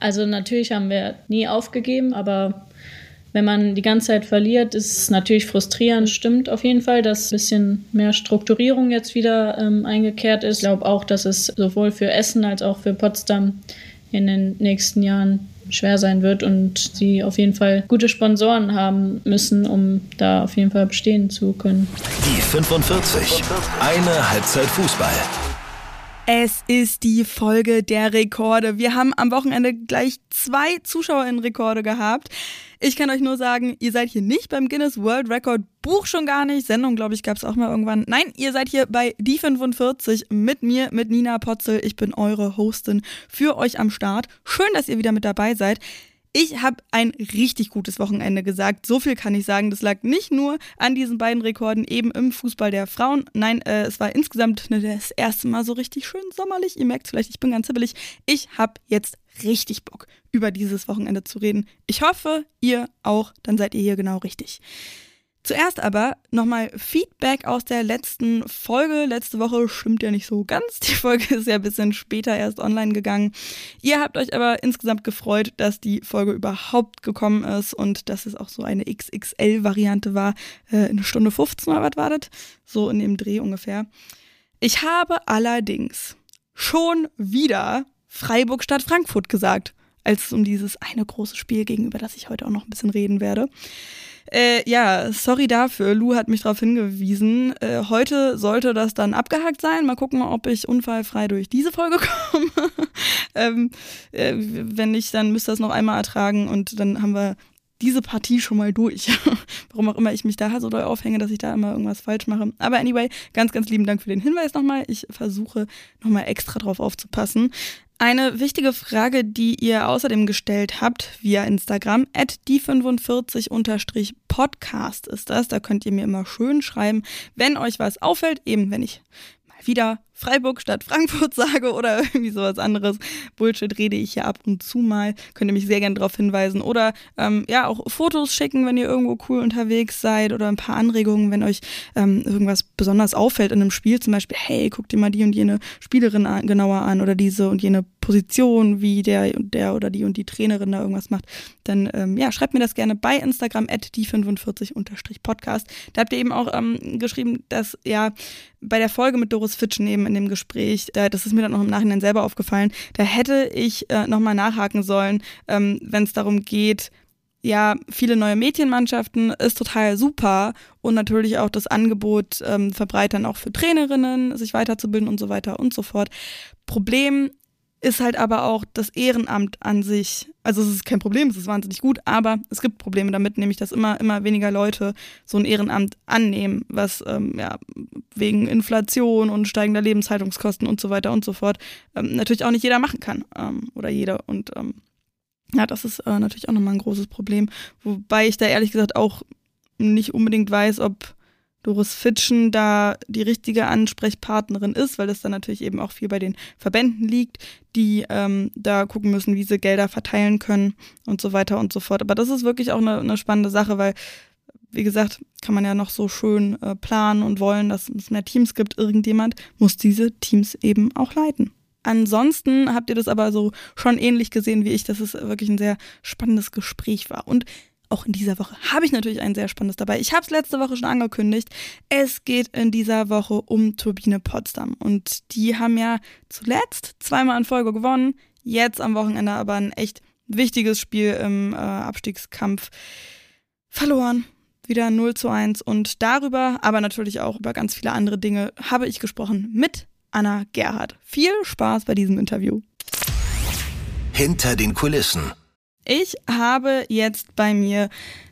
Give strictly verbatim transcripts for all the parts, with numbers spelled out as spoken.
Also natürlich haben wir nie aufgegeben, aber wenn man die ganze Zeit verliert, ist es natürlich frustrierend. Stimmt auf jeden Fall, dass ein bisschen mehr Strukturierung jetzt wieder ähm, eingekehrt ist. Ich glaube auch, dass es sowohl für Essen als auch für Potsdam in den nächsten Jahren schwer sein wird und sie auf jeden Fall gute Sponsoren haben müssen, um da auf jeden Fall bestehen zu können. Die fünfundvierzig, eine Halbzeit Fußball. Es ist die Folge der Rekorde. Wir haben am Wochenende gleich zwei ZuschauerInnen-Rekorde gehabt. Ich kann euch nur sagen, ihr seid hier nicht beim Guinness World Record, Buch schon gar nicht. Sendung, glaube ich, gab es auch mal irgendwann. Nein, ihr seid hier bei Die fünfundvierzig mit mir, mit Nina Potzel. Ich bin eure Hostin für euch am Start. Schön, dass ihr wieder mit dabei seid. Ich habe ein richtig gutes Wochenende gesagt, so viel kann ich sagen. Das lag nicht nur an diesen beiden Rekorden eben im Fußball der Frauen. Nein, äh, es war insgesamt das erste Mal so richtig schön sommerlich. Ihr merkt vielleicht, ich bin ganz hibbelig. Ich habe jetzt richtig Bock, über dieses Wochenende zu reden. Ich hoffe, ihr auch, dann seid ihr hier genau richtig. Zuerst aber nochmal Feedback aus der letzten Folge. Letzte Woche stimmt ja nicht so ganz. Die Folge ist ja ein bisschen später erst online gegangen. Ihr habt euch aber insgesamt gefreut, dass die Folge überhaupt gekommen ist und dass es auch so eine X X L-Variante war. Äh, eine Stunde fünfzehn mal was wartet. So in dem Dreh ungefähr. Ich habe allerdings schon wieder Freiburg statt Frankfurt gesagt, als es um dieses eine große Spiel ging, über das ich heute auch noch ein bisschen reden werde. Äh, ja, sorry dafür. Lou hat mich darauf hingewiesen. Äh, heute sollte das dann abgehakt sein. Mal gucken, ob ich unfallfrei durch diese Folge komme. ähm, äh, wenn nicht, dann müsst ihr das noch einmal ertragen und dann haben wir diese Partie schon mal durch. Warum auch immer ich mich da so doll aufhänge, dass ich da immer irgendwas falsch mache. Aber anyway, ganz, ganz lieben Dank für den Hinweis nochmal. Ich versuche nochmal extra drauf aufzupassen. Eine wichtige Frage, die ihr außerdem gestellt habt via Instagram, at die fünfundvierzig Podcast ist das. Da könnt ihr mir immer schön schreiben, wenn euch was auffällt, eben wenn ich mal wieder Freiburg statt Frankfurt sage oder irgendwie sowas anderes. Bullshit rede ich ja ab und zu mal. Könnt ihr mich sehr gerne darauf hinweisen oder ähm, ja auch Fotos schicken, wenn ihr irgendwo cool unterwegs seid oder ein paar Anregungen, wenn euch ähm, irgendwas besonders auffällt in einem Spiel. Zum Beispiel, hey, guckt dir mal die und jene Spielerin an, genauer an oder diese und jene Position, wie der und der oder die und die Trainerin da irgendwas macht. Dann ähm, ja, schreibt mir das gerne bei Instagram at die fünfundvierzig Podcast. Da habt ihr eben auch ähm, geschrieben, dass ja bei der Folge mit Doris Fitschen eben in dem Gespräch, das ist mir dann noch im Nachhinein selber aufgefallen, da hätte ich äh, nochmal nachhaken sollen, ähm, wenn es darum geht, ja, viele neue Mädchenmannschaften ist total super und natürlich auch das Angebot ähm, verbreitern auch für Trainerinnen, sich weiterzubilden und so weiter und so fort. Problem ist halt aber auch das Ehrenamt an sich. Also es ist kein Problem, es ist wahnsinnig gut, aber es gibt Probleme damit, nämlich dass immer, immer weniger Leute so ein Ehrenamt annehmen, was ähm, ja, wegen Inflation und steigender Lebenshaltungskosten und so weiter und so fort ähm, natürlich auch nicht jeder machen kann ähm, oder jeder. Und ähm, ja, das ist äh, natürlich auch nochmal ein großes Problem, wobei ich da ehrlich gesagt auch nicht unbedingt weiß, ob Doris Fitschen da die richtige Ansprechpartnerin ist, weil das dann natürlich eben auch viel bei den Verbänden liegt, die ähm, da gucken müssen, wie sie Gelder verteilen können und so weiter und so fort. Aber das ist wirklich auch eine, eine spannende Sache, weil, wie gesagt, kann man ja noch so schön äh, planen und wollen, dass es mehr Teams gibt. Irgendjemand muss diese Teams eben auch leiten. Ansonsten habt ihr das aber so schon ähnlich gesehen wie ich, dass es wirklich ein sehr spannendes Gespräch war. Und auch in dieser Woche habe ich natürlich ein sehr spannendes dabei. Ich habe es letzte Woche schon angekündigt. Es geht in dieser Woche um Turbine Potsdam. Und die haben ja zuletzt zweimal in Folge gewonnen. Jetzt am Wochenende aber ein echt wichtiges Spiel im äh, Abstiegskampf verloren. Wieder null zu eins. Und darüber, aber natürlich auch über ganz viele andere Dinge, habe ich gesprochen mit Anna Gerhardt. Viel Spaß bei diesem Interview. Hinter den Kulissen. Ich habe jetzt bei mir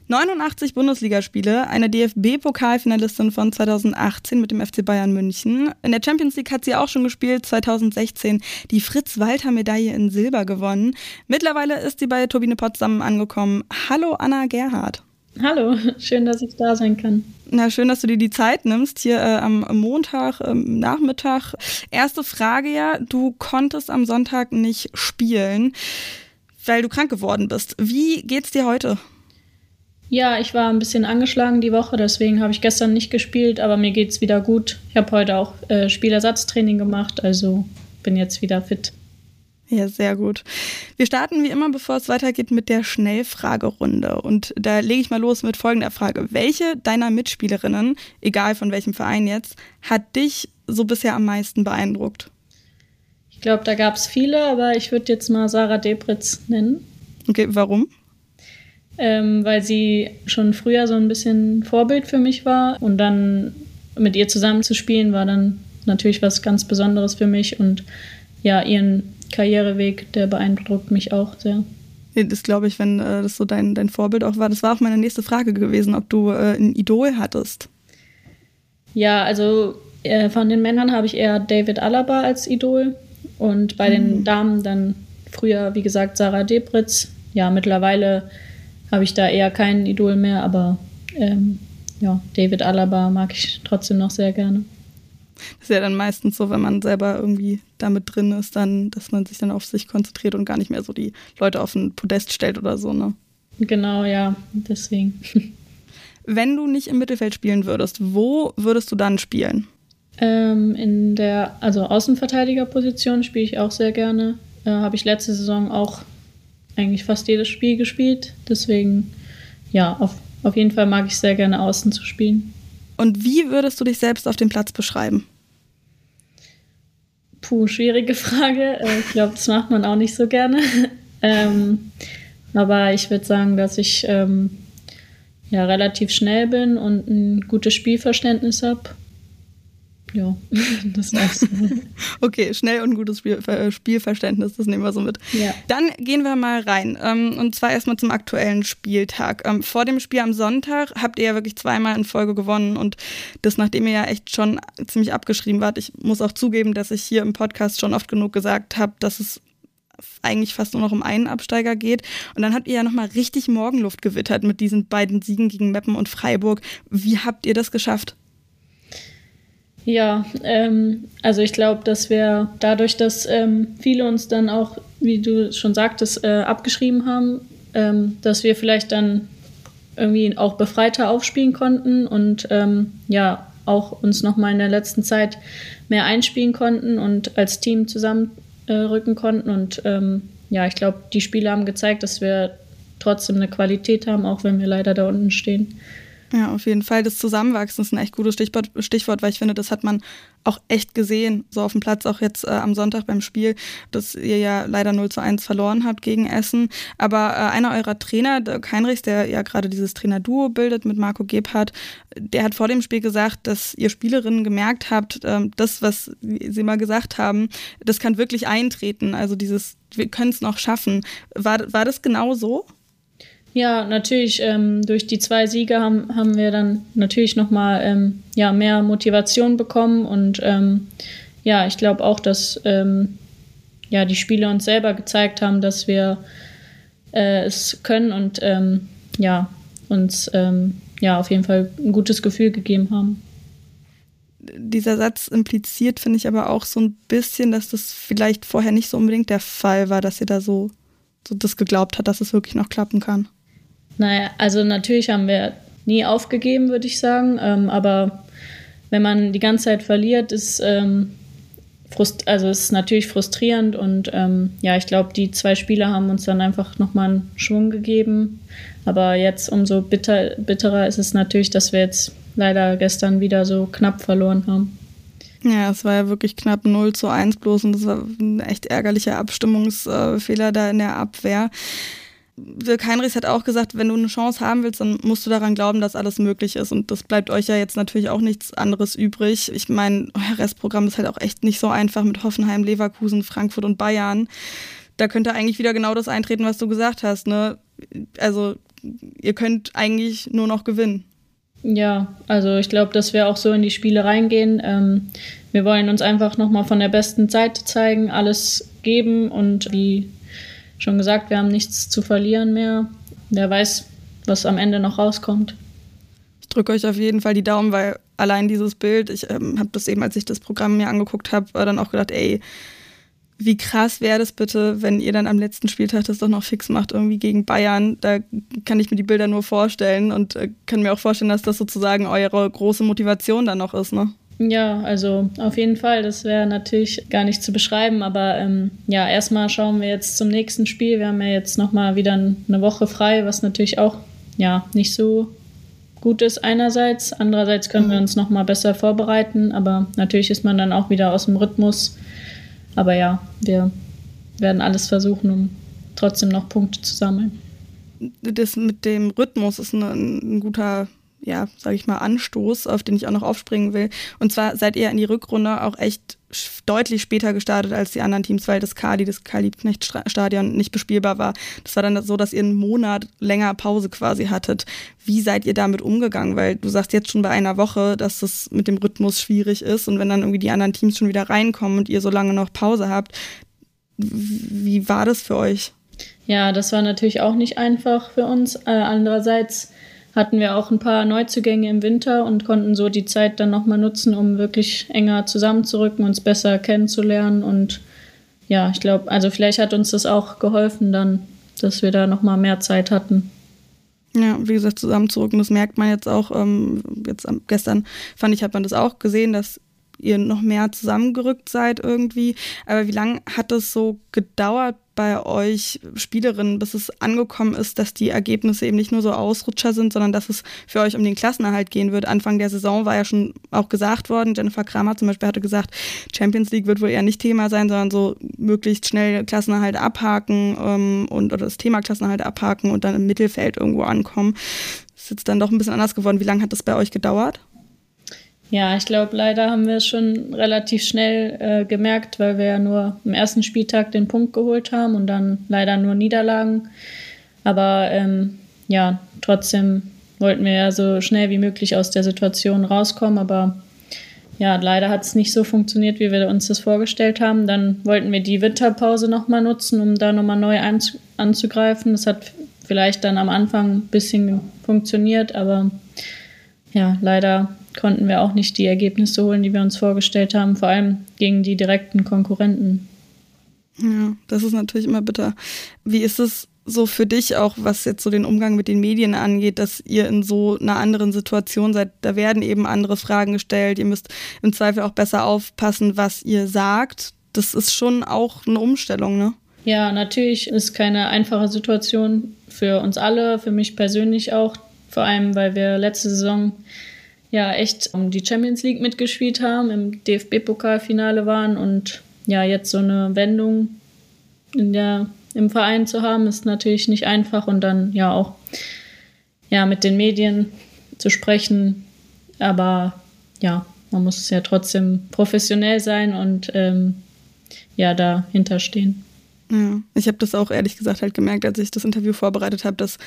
neunundachtzig Bundesligaspiele, eine D F B-Pokalfinalistin von zweitausendachtzehn mit dem F C Bayern München. In der Champions League hat sie auch schon gespielt, zweitausendsechzehn die Fritz-Walter-Medaille in Silber gewonnen. Mittlerweile ist sie bei Turbine Potsdam angekommen. Hallo Anna Gerhardt. Hallo, schön, dass ich da sein kann. Na, schön, dass du dir die Zeit nimmst, hier äh, am Montag, ähm, Nachmittag. Erste Frage ja, du konntest am Sonntag nicht spielen, weil du krank geworden bist. Wie geht's dir heute? Ja, ich war ein bisschen angeschlagen die Woche, deswegen habe ich gestern nicht gespielt, aber mir geht's wieder gut. Ich habe heute auch äh, Spielersatztraining gemacht, also bin jetzt wieder fit. Ja, sehr gut. Wir starten wie immer, bevor es weitergeht, mit der Schnellfragerunde. Und da lege ich mal los mit folgender Frage. Welche deiner Mitspielerinnen, egal von welchem Verein jetzt, hat dich so bisher am meisten beeindruckt? Ich glaube, da gab es viele, aber ich würde jetzt mal Sarah Debritz nennen. Okay, warum? Ähm, weil sie schon früher so ein bisschen Vorbild für mich war. Und dann mit ihr zusammen zu spielen, war dann natürlich was ganz Besonderes für mich. Und ja, ihren Karriereweg, der beeindruckt mich auch sehr. Das glaube ich, wenn äh, das so dein, dein Vorbild auch war. Das war auch meine nächste Frage gewesen, ob du äh, ein Idol hattest. Ja, also äh, von den Männern habe ich eher David Alaba als Idol. Und bei mhm. den Damen dann früher, wie gesagt, Sarah Debritz. Ja, mittlerweile habe ich da eher kein Idol mehr, aber ähm, ja, David Alaba mag ich trotzdem noch sehr gerne. Das ist ja dann meistens so, wenn man selber irgendwie damit drin ist, dann, dass man sich dann auf sich konzentriert und gar nicht mehr so die Leute auf ein Podest stellt oder so, ne? Genau, ja, deswegen. Wenn du nicht im Mittelfeld spielen würdest, wo würdest du dann spielen? Ähm, in der, also Außenverteidigerposition spiele ich auch sehr gerne. Äh, habe ich letzte Saison auch eigentlich fast jedes Spiel gespielt. Deswegen, ja, auf, auf jeden Fall mag ich sehr gerne außen zu spielen. Und wie würdest du dich selbst auf dem Platz beschreiben? Puh, schwierige Frage. Ich glaube, das macht man auch nicht so gerne. Ähm, aber ich würde sagen, dass ich ähm, ja, relativ schnell bin und ein gutes Spielverständnis habe. Ja, das war's. Okay, schnell und gutes Spiel, äh, Spielverständnis, das nehmen wir so mit. Ja. Dann gehen wir mal rein ähm, und zwar erstmal zum aktuellen Spieltag. Ähm, vor dem Spiel am Sonntag habt ihr ja wirklich zweimal in Folge gewonnen und das, nachdem ihr ja echt schon ziemlich abgeschrieben wart. Ich muss auch zugeben, dass ich hier im Podcast schon oft genug gesagt habe, dass es eigentlich fast nur noch um einen Absteiger geht. Und dann habt ihr ja nochmal richtig Morgenluft gewittert mit diesen beiden Siegen gegen Meppen und Freiburg. Wie habt ihr das geschafft? Ja, ähm, also ich glaube, dass wir dadurch, dass ähm, viele uns dann auch, wie du schon sagtest, äh, abgeschrieben haben, ähm, dass wir vielleicht dann irgendwie auch befreiter aufspielen konnten und ähm, ja, auch uns nochmal in der letzten Zeit mehr einspielen konnten und als Team zusammenrücken äh, konnten. Und ähm, ja, ich glaube, die Spiele haben gezeigt, dass wir trotzdem eine Qualität haben, auch wenn wir leider da unten stehen. Ja, auf jeden Fall. Das Zusammenwachsen ist ein echt gutes Stichwort, Stichwort, weil ich finde, das hat man auch echt gesehen, so auf dem Platz, auch jetzt äh, am Sonntag beim Spiel, dass ihr ja leider null zu eins verloren habt gegen Essen. Aber äh, einer eurer Trainer, Wilk Heinrichs, der ja gerade dieses Trainerduo bildet mit Marco Gebhardt, der hat vor dem Spiel gesagt, dass ihr Spielerinnen gemerkt habt, äh, das, was sie mal gesagt haben, das kann wirklich eintreten. Also dieses, wir können es noch schaffen. War, war das genau so? Ja, natürlich. Ähm, durch die zwei Siege haben, haben wir dann natürlich nochmal ähm, ja, mehr Motivation bekommen. Und ähm, ja, ich glaube auch, dass ähm, ja, die Spieler uns selber gezeigt haben, dass wir äh, es können und ähm, ja, uns ähm, ja, auf jeden Fall ein gutes Gefühl gegeben haben. Dieser Satz impliziert, finde ich, aber auch so ein bisschen, dass das vielleicht vorher nicht so unbedingt der Fall war, dass ihr da so, so das geglaubt hat, dass es wirklich noch klappen kann. Naja, also natürlich haben wir nie aufgegeben, würde ich sagen. Ähm, aber wenn man die ganze Zeit verliert, ist ähm, frust- also ist natürlich frustrierend. Und ähm, ja, ich glaube, die zwei Spieler haben uns dann einfach nochmal einen Schwung gegeben. Aber jetzt umso bitter- bitterer ist es natürlich, dass wir jetzt leider gestern wieder so knapp verloren haben. Ja, es war ja wirklich knapp null zu eins bloß und das war ein echt ärgerlicher Abstimmungsfehler da in der Abwehr. Wilk Heinrichs hat auch gesagt, wenn du eine Chance haben willst, dann musst du daran glauben, dass alles möglich ist. Und das bleibt euch ja jetzt natürlich auch nichts anderes übrig. Ich meine, euer Restprogramm ist halt auch echt nicht so einfach mit Hoffenheim, Leverkusen, Frankfurt und Bayern. Da könnte eigentlich wieder genau das eintreten, was du gesagt hast, ne? Also ihr könnt eigentlich nur noch gewinnen. Ja, also ich glaube, dass wir auch so in die Spiele reingehen. Ähm, wir wollen uns einfach nochmal von der besten Seite zeigen, alles geben und wie schon gesagt, wir haben nichts zu verlieren mehr. Wer weiß, was am Ende noch rauskommt. Ich drücke euch auf jeden Fall die Daumen, weil allein dieses Bild, ich ähm, habe das eben, als ich das Programm mir angeguckt habe, dann auch gedacht, ey, wie krass wäre das bitte, wenn ihr dann am letzten Spieltag das doch noch fix macht, irgendwie gegen Bayern. Da kann ich mir die Bilder nur vorstellen und kann mir auch vorstellen, dass das sozusagen eure große Motivation dann noch ist, ne? Ja, also auf jeden Fall. Das wäre natürlich gar nicht zu beschreiben. Aber ähm, ja, erstmal schauen wir jetzt zum nächsten Spiel. Wir haben ja jetzt nochmal wieder eine Woche frei, was natürlich auch ja nicht so gut ist einerseits. Andererseits können wir uns nochmal besser vorbereiten. Aber natürlich ist man dann auch wieder aus dem Rhythmus. Aber ja, wir werden alles versuchen, um trotzdem noch Punkte zu sammeln. Das mit dem Rhythmus ist ein, ein guter, ja, sage ich mal, Anstoß, auf den ich auch noch aufspringen will. Und zwar seid ihr in die Rückrunde auch echt deutlich später gestartet als die anderen Teams, weil das K D, das Karl-Liebknecht-Stadion nicht bespielbar war. Das war dann so, dass ihr einen Monat länger Pause quasi hattet. Wie seid ihr damit umgegangen? Weil du sagst jetzt schon bei einer Woche, dass das mit dem Rhythmus schwierig ist und wenn dann irgendwie die anderen Teams schon wieder reinkommen und ihr so lange noch Pause habt, wie war das für euch? Ja, das war natürlich auch nicht einfach für uns. Äh, andererseits hatten wir auch ein paar Neuzugänge im Winter und konnten so die Zeit dann nochmal nutzen, um wirklich enger zusammenzurücken, uns besser kennenzulernen. Und ja, ich glaube, also vielleicht hat uns das auch geholfen dann, dass wir da nochmal mehr Zeit hatten. Ja, wie gesagt, zusammenzurücken, das merkt man jetzt auch. Ähm, jetzt ähm, gestern, fand ich, hat man das auch gesehen, dass ihr noch mehr zusammengerückt seid irgendwie. Aber wie lange hat es so gedauert bei euch Spielerinnen, bis es angekommen ist, dass die Ergebnisse eben nicht nur so Ausrutscher sind, sondern dass es für euch um den Klassenerhalt gehen wird? Anfang der Saison war ja schon auch gesagt worden, Jennifer Kramer zum Beispiel hatte gesagt, Champions League wird wohl eher nicht Thema sein, sondern so möglichst schnell Klassenerhalt abhaken ähm, und oder das Thema Klassenerhalt abhaken und dann im Mittelfeld irgendwo ankommen. Ist jetzt dann doch ein bisschen anders geworden. Wie lange hat das bei euch gedauert? Ja, ich glaube, leider haben wir es schon relativ schnell äh, gemerkt, weil wir ja nur am ersten Spieltag den Punkt geholt haben und dann leider nur Niederlagen. Aber ähm, ja, trotzdem wollten wir ja so schnell wie möglich aus der Situation rauskommen. Aber ja, leider hat es nicht so funktioniert, wie wir uns das vorgestellt haben. Dann wollten wir die Winterpause nochmal nutzen, um da nochmal neu anzugreifen. Das hat vielleicht dann am Anfang ein bisschen funktioniert, aber ja, leider konnten wir auch nicht die Ergebnisse holen, die wir uns vorgestellt haben, vor allem gegen die direkten Konkurrenten. Ja, das ist natürlich immer bitter. Wie ist es so für dich auch, was jetzt so den Umgang mit den Medien angeht, dass ihr in so einer anderen Situation seid? Da werden eben andere Fragen gestellt. Ihr müsst im Zweifel auch besser aufpassen, was ihr sagt. Das ist schon auch eine Umstellung, ne? Ja, natürlich ist keine einfache Situation für uns alle, für mich persönlich auch. Vor allem, weil wir letzte Saison ja echt um die Champions League mitgespielt haben, im D F B-Pokalfinale waren und ja jetzt so eine Wendung in der, im Verein zu haben, ist natürlich nicht einfach und dann ja auch ja, mit den Medien zu sprechen, aber ja, man muss ja trotzdem professionell sein und ähm, ja, dahinter stehen. Ja, ich habe das auch ehrlich gesagt halt gemerkt, als ich das Interview vorbereitet habe, dass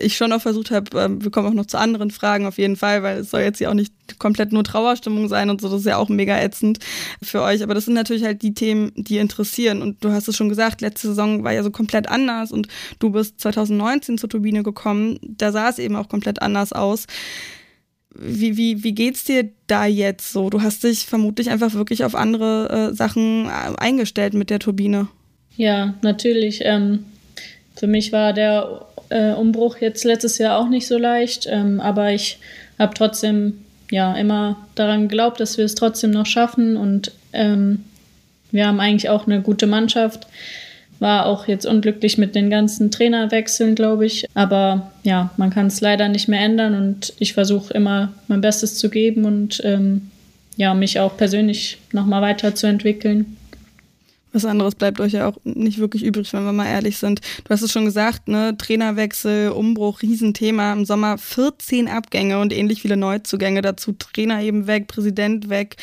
ich schon auch versucht habe, äh, wir kommen auch noch zu anderen Fragen auf jeden Fall, weil es soll jetzt ja auch nicht komplett nur Trauerstimmung sein und so, das ist ja auch mega ätzend für euch, aber das sind natürlich halt die Themen, die interessieren und du hast es schon gesagt, letzte Saison war ja so komplett anders und du bist zwanzig neunzehn zur Turbine gekommen, da sah es eben auch komplett anders aus. Wie, wie, wie geht's dir da jetzt so? Du hast dich vermutlich einfach wirklich auf andere äh, Sachen eingestellt mit der Turbine. Ja, natürlich. Ähm, für mich war der äh, Umbruch jetzt letztes Jahr auch nicht so leicht, ähm, aber ich habe trotzdem ja immer daran geglaubt, dass wir es trotzdem noch schaffen und ähm, wir haben eigentlich auch eine gute Mannschaft. War auch jetzt unglücklich mit den ganzen Trainerwechseln, glaube ich, aber ja, man kann es leider nicht mehr ändern und ich versuche immer mein Bestes zu geben und ähm, ja, mich auch persönlich nochmal weiterzuentwickeln. Was anderes bleibt euch ja auch nicht wirklich übrig, wenn wir mal ehrlich sind. Du hast es schon gesagt, ne? Trainerwechsel, Umbruch, Riesenthema. Im Sommer vierzehn Abgänge und ähnlich viele Neuzugänge dazu. Trainer eben weg, Präsident weg.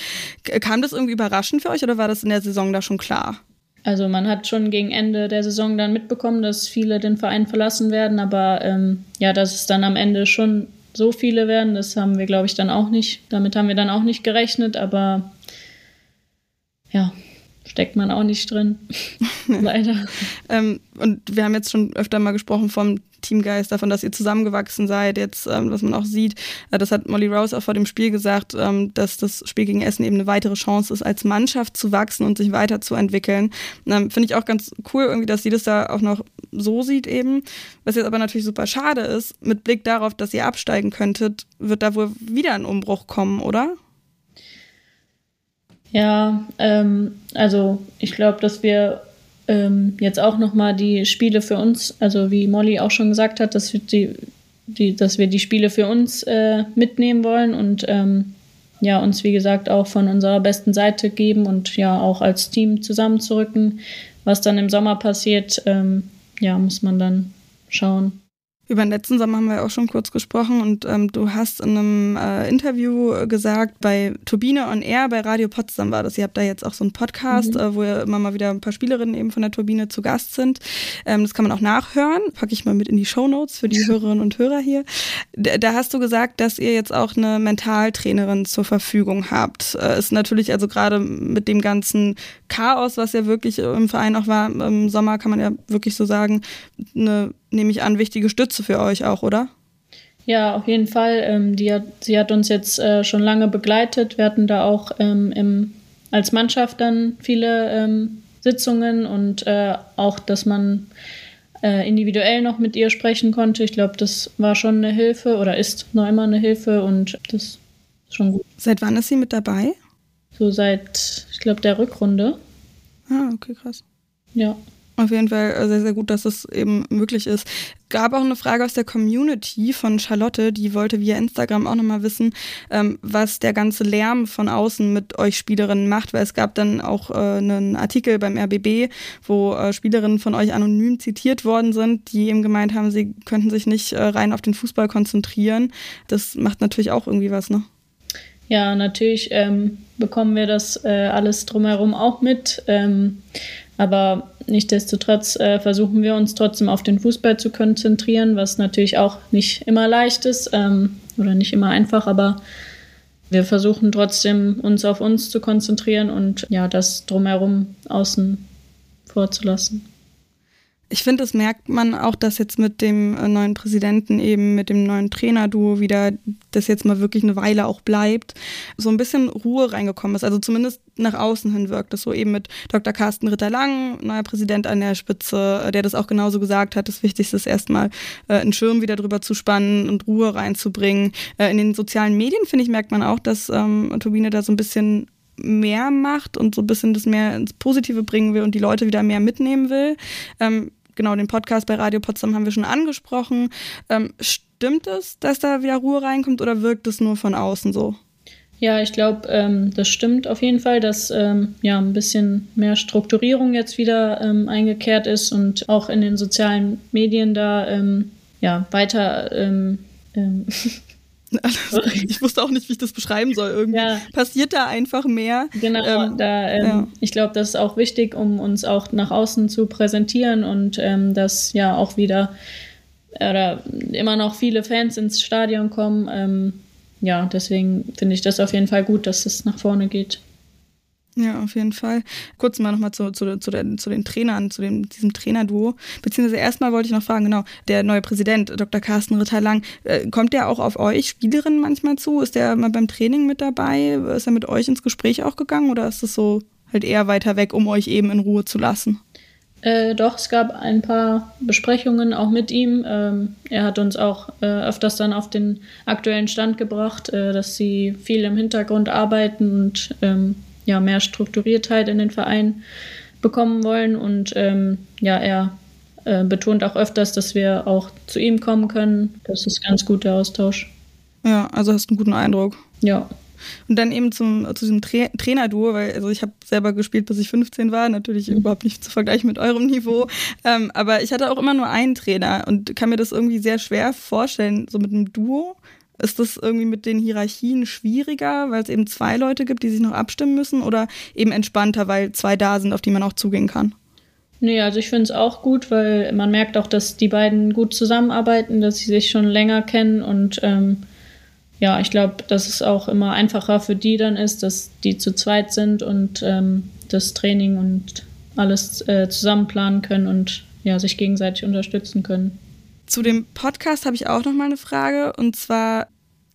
Kam das irgendwie überraschend für euch oder war das in der Saison da schon klar? Also man hat schon gegen Ende der Saison dann mitbekommen, dass viele den Verein verlassen werden. Aber ähm, ja, dass es dann am Ende schon so viele werden, das haben wir, glaube ich, dann auch nicht. Damit haben wir dann auch nicht gerechnet, aber ja, steckt man auch nicht drin, leider. ähm, und wir haben jetzt schon öfter mal gesprochen vom Teamgeist, davon, dass ihr zusammengewachsen seid, jetzt, ähm, was man auch sieht. Das hat Molly Rose auch vor dem Spiel gesagt, ähm, dass das Spiel gegen Essen eben eine weitere Chance ist, als Mannschaft zu wachsen und sich weiterzuentwickeln. Ähm, finde ich auch ganz cool irgendwie, dass sie das da auch noch so sieht eben. Was jetzt aber natürlich super schade ist, mit Blick darauf, dass ihr absteigen könntet, wird da wohl wieder ein Umbruch kommen, oder? Ja, ähm, also ich glaube, dass wir ähm, jetzt auch nochmal die Spiele für uns, also wie Molly auch schon gesagt hat, dass wir die, die, dass wir die Spiele für uns äh, mitnehmen wollen und ähm, ja, uns wie gesagt auch von unserer besten Seite geben und ja auch als Team zusammenzurücken. Was dann im Sommer passiert, ähm, ja, muss man dann schauen. Über den letzten Sommer haben wir auch schon kurz gesprochen und ähm, du hast in einem äh, Interview gesagt, bei Turbine on Air, bei Radio Potsdam war das, ihr habt da jetzt auch so einen Podcast, mhm. äh, wo ja immer mal wieder ein paar Spielerinnen eben von der Turbine zu Gast sind. Ähm, das kann man auch nachhören, packe ich mal mit in die Shownotes für die Hörerinnen und Hörer hier. Da, da hast du gesagt, dass ihr jetzt auch eine Mentaltrainerin zur Verfügung habt. Äh, ist natürlich also gerade mit dem ganzen Chaos, was ja wirklich im Verein auch war, im Sommer kann man ja wirklich so sagen, eine, nehme ich an, wichtige Stütze für euch auch, oder? Ja, auf jeden Fall. Ähm, die hat, sie hat uns jetzt äh, schon lange begleitet. Wir hatten da auch ähm, im, als Mannschaft dann viele ähm, Sitzungen und äh, auch, dass man äh, individuell noch mit ihr sprechen konnte. Ich glaube, das war schon eine Hilfe oder ist noch immer eine Hilfe und das ist schon gut. Seit wann ist sie mit dabei? So seit, ich glaube, der Rückrunde. Ah, okay, krass. Ja. Auf jeden Fall sehr, sehr gut, dass es eben möglich ist. Gab auch eine Frage aus der Community von Charlotte, die wollte via Instagram auch nochmal wissen, ähm, was der ganze Lärm von außen mit euch Spielerinnen macht, weil es gab dann auch äh, einen Artikel beim R B B, wo äh, Spielerinnen von euch anonym zitiert worden sind, die eben gemeint haben, sie könnten sich nicht äh, rein auf den Fußball konzentrieren. Das macht natürlich auch irgendwie was, ne? Ja, natürlich ähm, bekommen wir das äh, alles drumherum auch mit, ähm, aber nichtsdestotrotz äh, versuchen wir uns trotzdem auf den Fußball zu konzentrieren, was natürlich auch nicht immer leicht ist ähm, oder nicht immer einfach, aber wir versuchen trotzdem, uns auf uns zu konzentrieren und ja, das drumherum außen vorzulassen. Ich finde, das merkt man auch, dass jetzt mit dem neuen Präsidenten eben, mit dem neuen Trainerduo wieder, das jetzt mal wirklich eine Weile auch bleibt, so ein bisschen Ruhe reingekommen ist. Also zumindest nach außen hin wirkt das so eben mit Doktor Carsten Ritter-Lang, neuer Präsident an der Spitze, der das auch genauso gesagt hat. Das Wichtigste ist erstmal, einen Schirm wieder drüber zu spannen und Ruhe reinzubringen. In den sozialen Medien, finde ich, merkt man auch, dass ähm, Turbine da so ein bisschen mehr macht und so ein bisschen das mehr ins Positive bringen will und die Leute wieder mehr mitnehmen will. Ähm, Genau, den Podcast bei Radio Potsdam haben wir schon angesprochen. Ähm, stimmt es, dass da wieder Ruhe reinkommt oder wirkt es nur von außen so? Ja, ich glaube, ähm, das stimmt auf jeden Fall, dass ähm, ja, ein bisschen mehr Strukturierung jetzt wieder ähm, eingekehrt ist und auch in den sozialen Medien da ähm, ja, weiter... Ähm, ähm Ich wusste auch nicht, wie ich das beschreiben soll. Irgendwie ja. Passiert da einfach mehr. Genau, ähm, da, ähm, ja. Ich glaube, das ist auch wichtig, um uns auch nach außen zu präsentieren und ähm, dass ja auch wieder oder immer noch viele Fans ins Stadion kommen. Ähm, ja, deswegen finde ich das auf jeden Fall gut, dass es nach vorne geht. Ja, auf jeden Fall. Kurz mal nochmal zu, zu, zu, der, zu den Trainern, zu dem, diesem Trainerduo. Beziehungsweise erstmal wollte ich noch fragen, genau, der neue Präsident, Doktor Carsten Ritter-Lang, äh, kommt der auch auf euch Spielerinnen manchmal zu? Ist der mal beim Training mit dabei? Ist er mit euch ins Gespräch auch gegangen oder ist das so halt eher weiter weg, um euch eben in Ruhe zu lassen? Äh, doch, es gab ein paar Besprechungen auch mit ihm. Ähm, er hat uns auch äh, öfters dann auf den aktuellen Stand gebracht, äh, dass sie viel im Hintergrund arbeiten und ähm, ja, mehr Strukturiertheit in den Verein bekommen wollen. Und ähm, ja, er äh, betont auch öfters, dass wir auch zu ihm kommen können. Das ist ganz gut, der Austausch. Ja, also hast du einen guten Eindruck. Ja. Und dann eben zum, zu diesem Tra- Trainerduo, weil also ich habe selber gespielt, bis ich fünfzehn war, natürlich mhm. überhaupt nicht zu vergleichen mit eurem Niveau, ähm, aber ich hatte auch immer nur einen Trainer und kann mir das irgendwie sehr schwer vorstellen, so mit einem Duo. Ist das irgendwie mit den Hierarchien schwieriger, weil es eben zwei Leute gibt, die sich noch abstimmen müssen oder eben entspannter, weil zwei da sind, auf die man auch zugehen kann? Nee, also ich finde es auch gut, weil man merkt auch, dass die beiden gut zusammenarbeiten, dass sie sich schon länger kennen und ähm, ja, ich glaube, dass es auch immer einfacher für die dann ist, dass die zu zweit sind und ähm, das Training und alles äh, zusammen planen können und ja, sich gegenseitig unterstützen können. Zu dem Podcast habe ich auch noch mal eine Frage und zwar,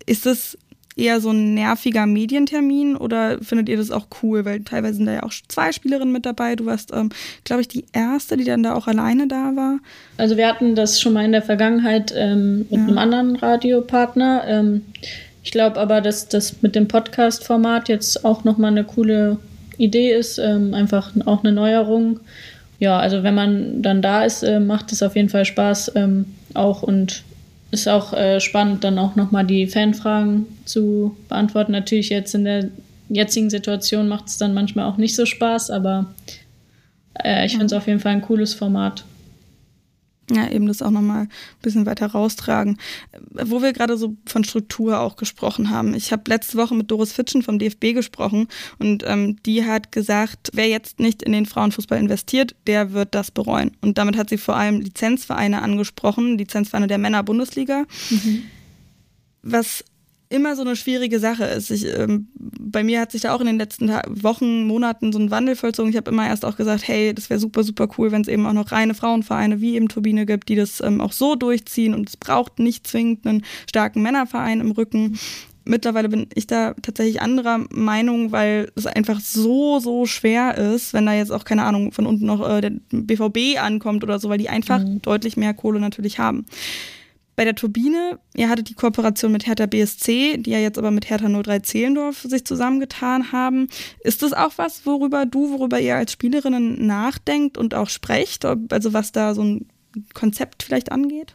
ist das eher so ein nerviger Medientermin oder findet ihr das auch cool? Weil teilweise sind da ja auch zwei Spielerinnen mit dabei. Du warst, ähm, glaube ich, die erste, die dann da auch alleine da war. Also wir hatten das schon mal in der Vergangenheit ähm, mit ja. einem anderen Radiopartner. Ähm, ich glaube aber, dass das mit dem Podcast-Format jetzt auch noch mal eine coole Idee ist, ähm, einfach auch eine Neuerung. Ja, also wenn man dann da ist, äh, macht es auf jeden Fall Spaß ähm, auch und ist auch äh, spannend, dann auch nochmal die Fanfragen zu beantworten. Natürlich jetzt in der jetzigen Situation macht es dann manchmal auch nicht so Spaß, aber äh, ich ja. finde es auf jeden Fall ein cooles Format. Ja, eben das auch nochmal ein bisschen weiter raustragen. Wo wir gerade so von Struktur auch gesprochen haben. Ich habe letzte Woche mit Doris Fitschen vom D F B gesprochen und ähm, die hat gesagt, wer jetzt nicht in den Frauenfußball investiert, der wird das bereuen. Und damit hat sie vor allem Lizenzvereine angesprochen, Lizenzvereine der Männer-Bundesliga. Mhm. Was immer so eine schwierige Sache ist. Ich, ähm, bei mir hat sich da auch in den letzten Ta- Wochen, Monaten so ein Wandel vollzogen. Ich habe immer erst auch gesagt, hey, das wäre super, super cool, wenn es eben auch noch reine Frauenvereine wie eben Turbine gibt, die das ähm, auch so durchziehen, und es braucht nicht zwingend einen starken Männerverein im Rücken. Mittlerweile bin ich da tatsächlich anderer Meinung, weil es einfach so, so schwer ist, wenn da jetzt auch, keine Ahnung, von unten noch äh, der B V B ankommt oder so, weil die einfach mhm. deutlich mehr Kohle natürlich haben. Bei der Turbine, ihr hattet die Kooperation mit Hertha B S C, die ja jetzt aber mit Hertha null drei Zehlendorf sich zusammengetan haben. Ist das auch was, worüber du, worüber ihr als Spielerinnen nachdenkt und auch sprecht? Also was da so ein Konzept vielleicht angeht?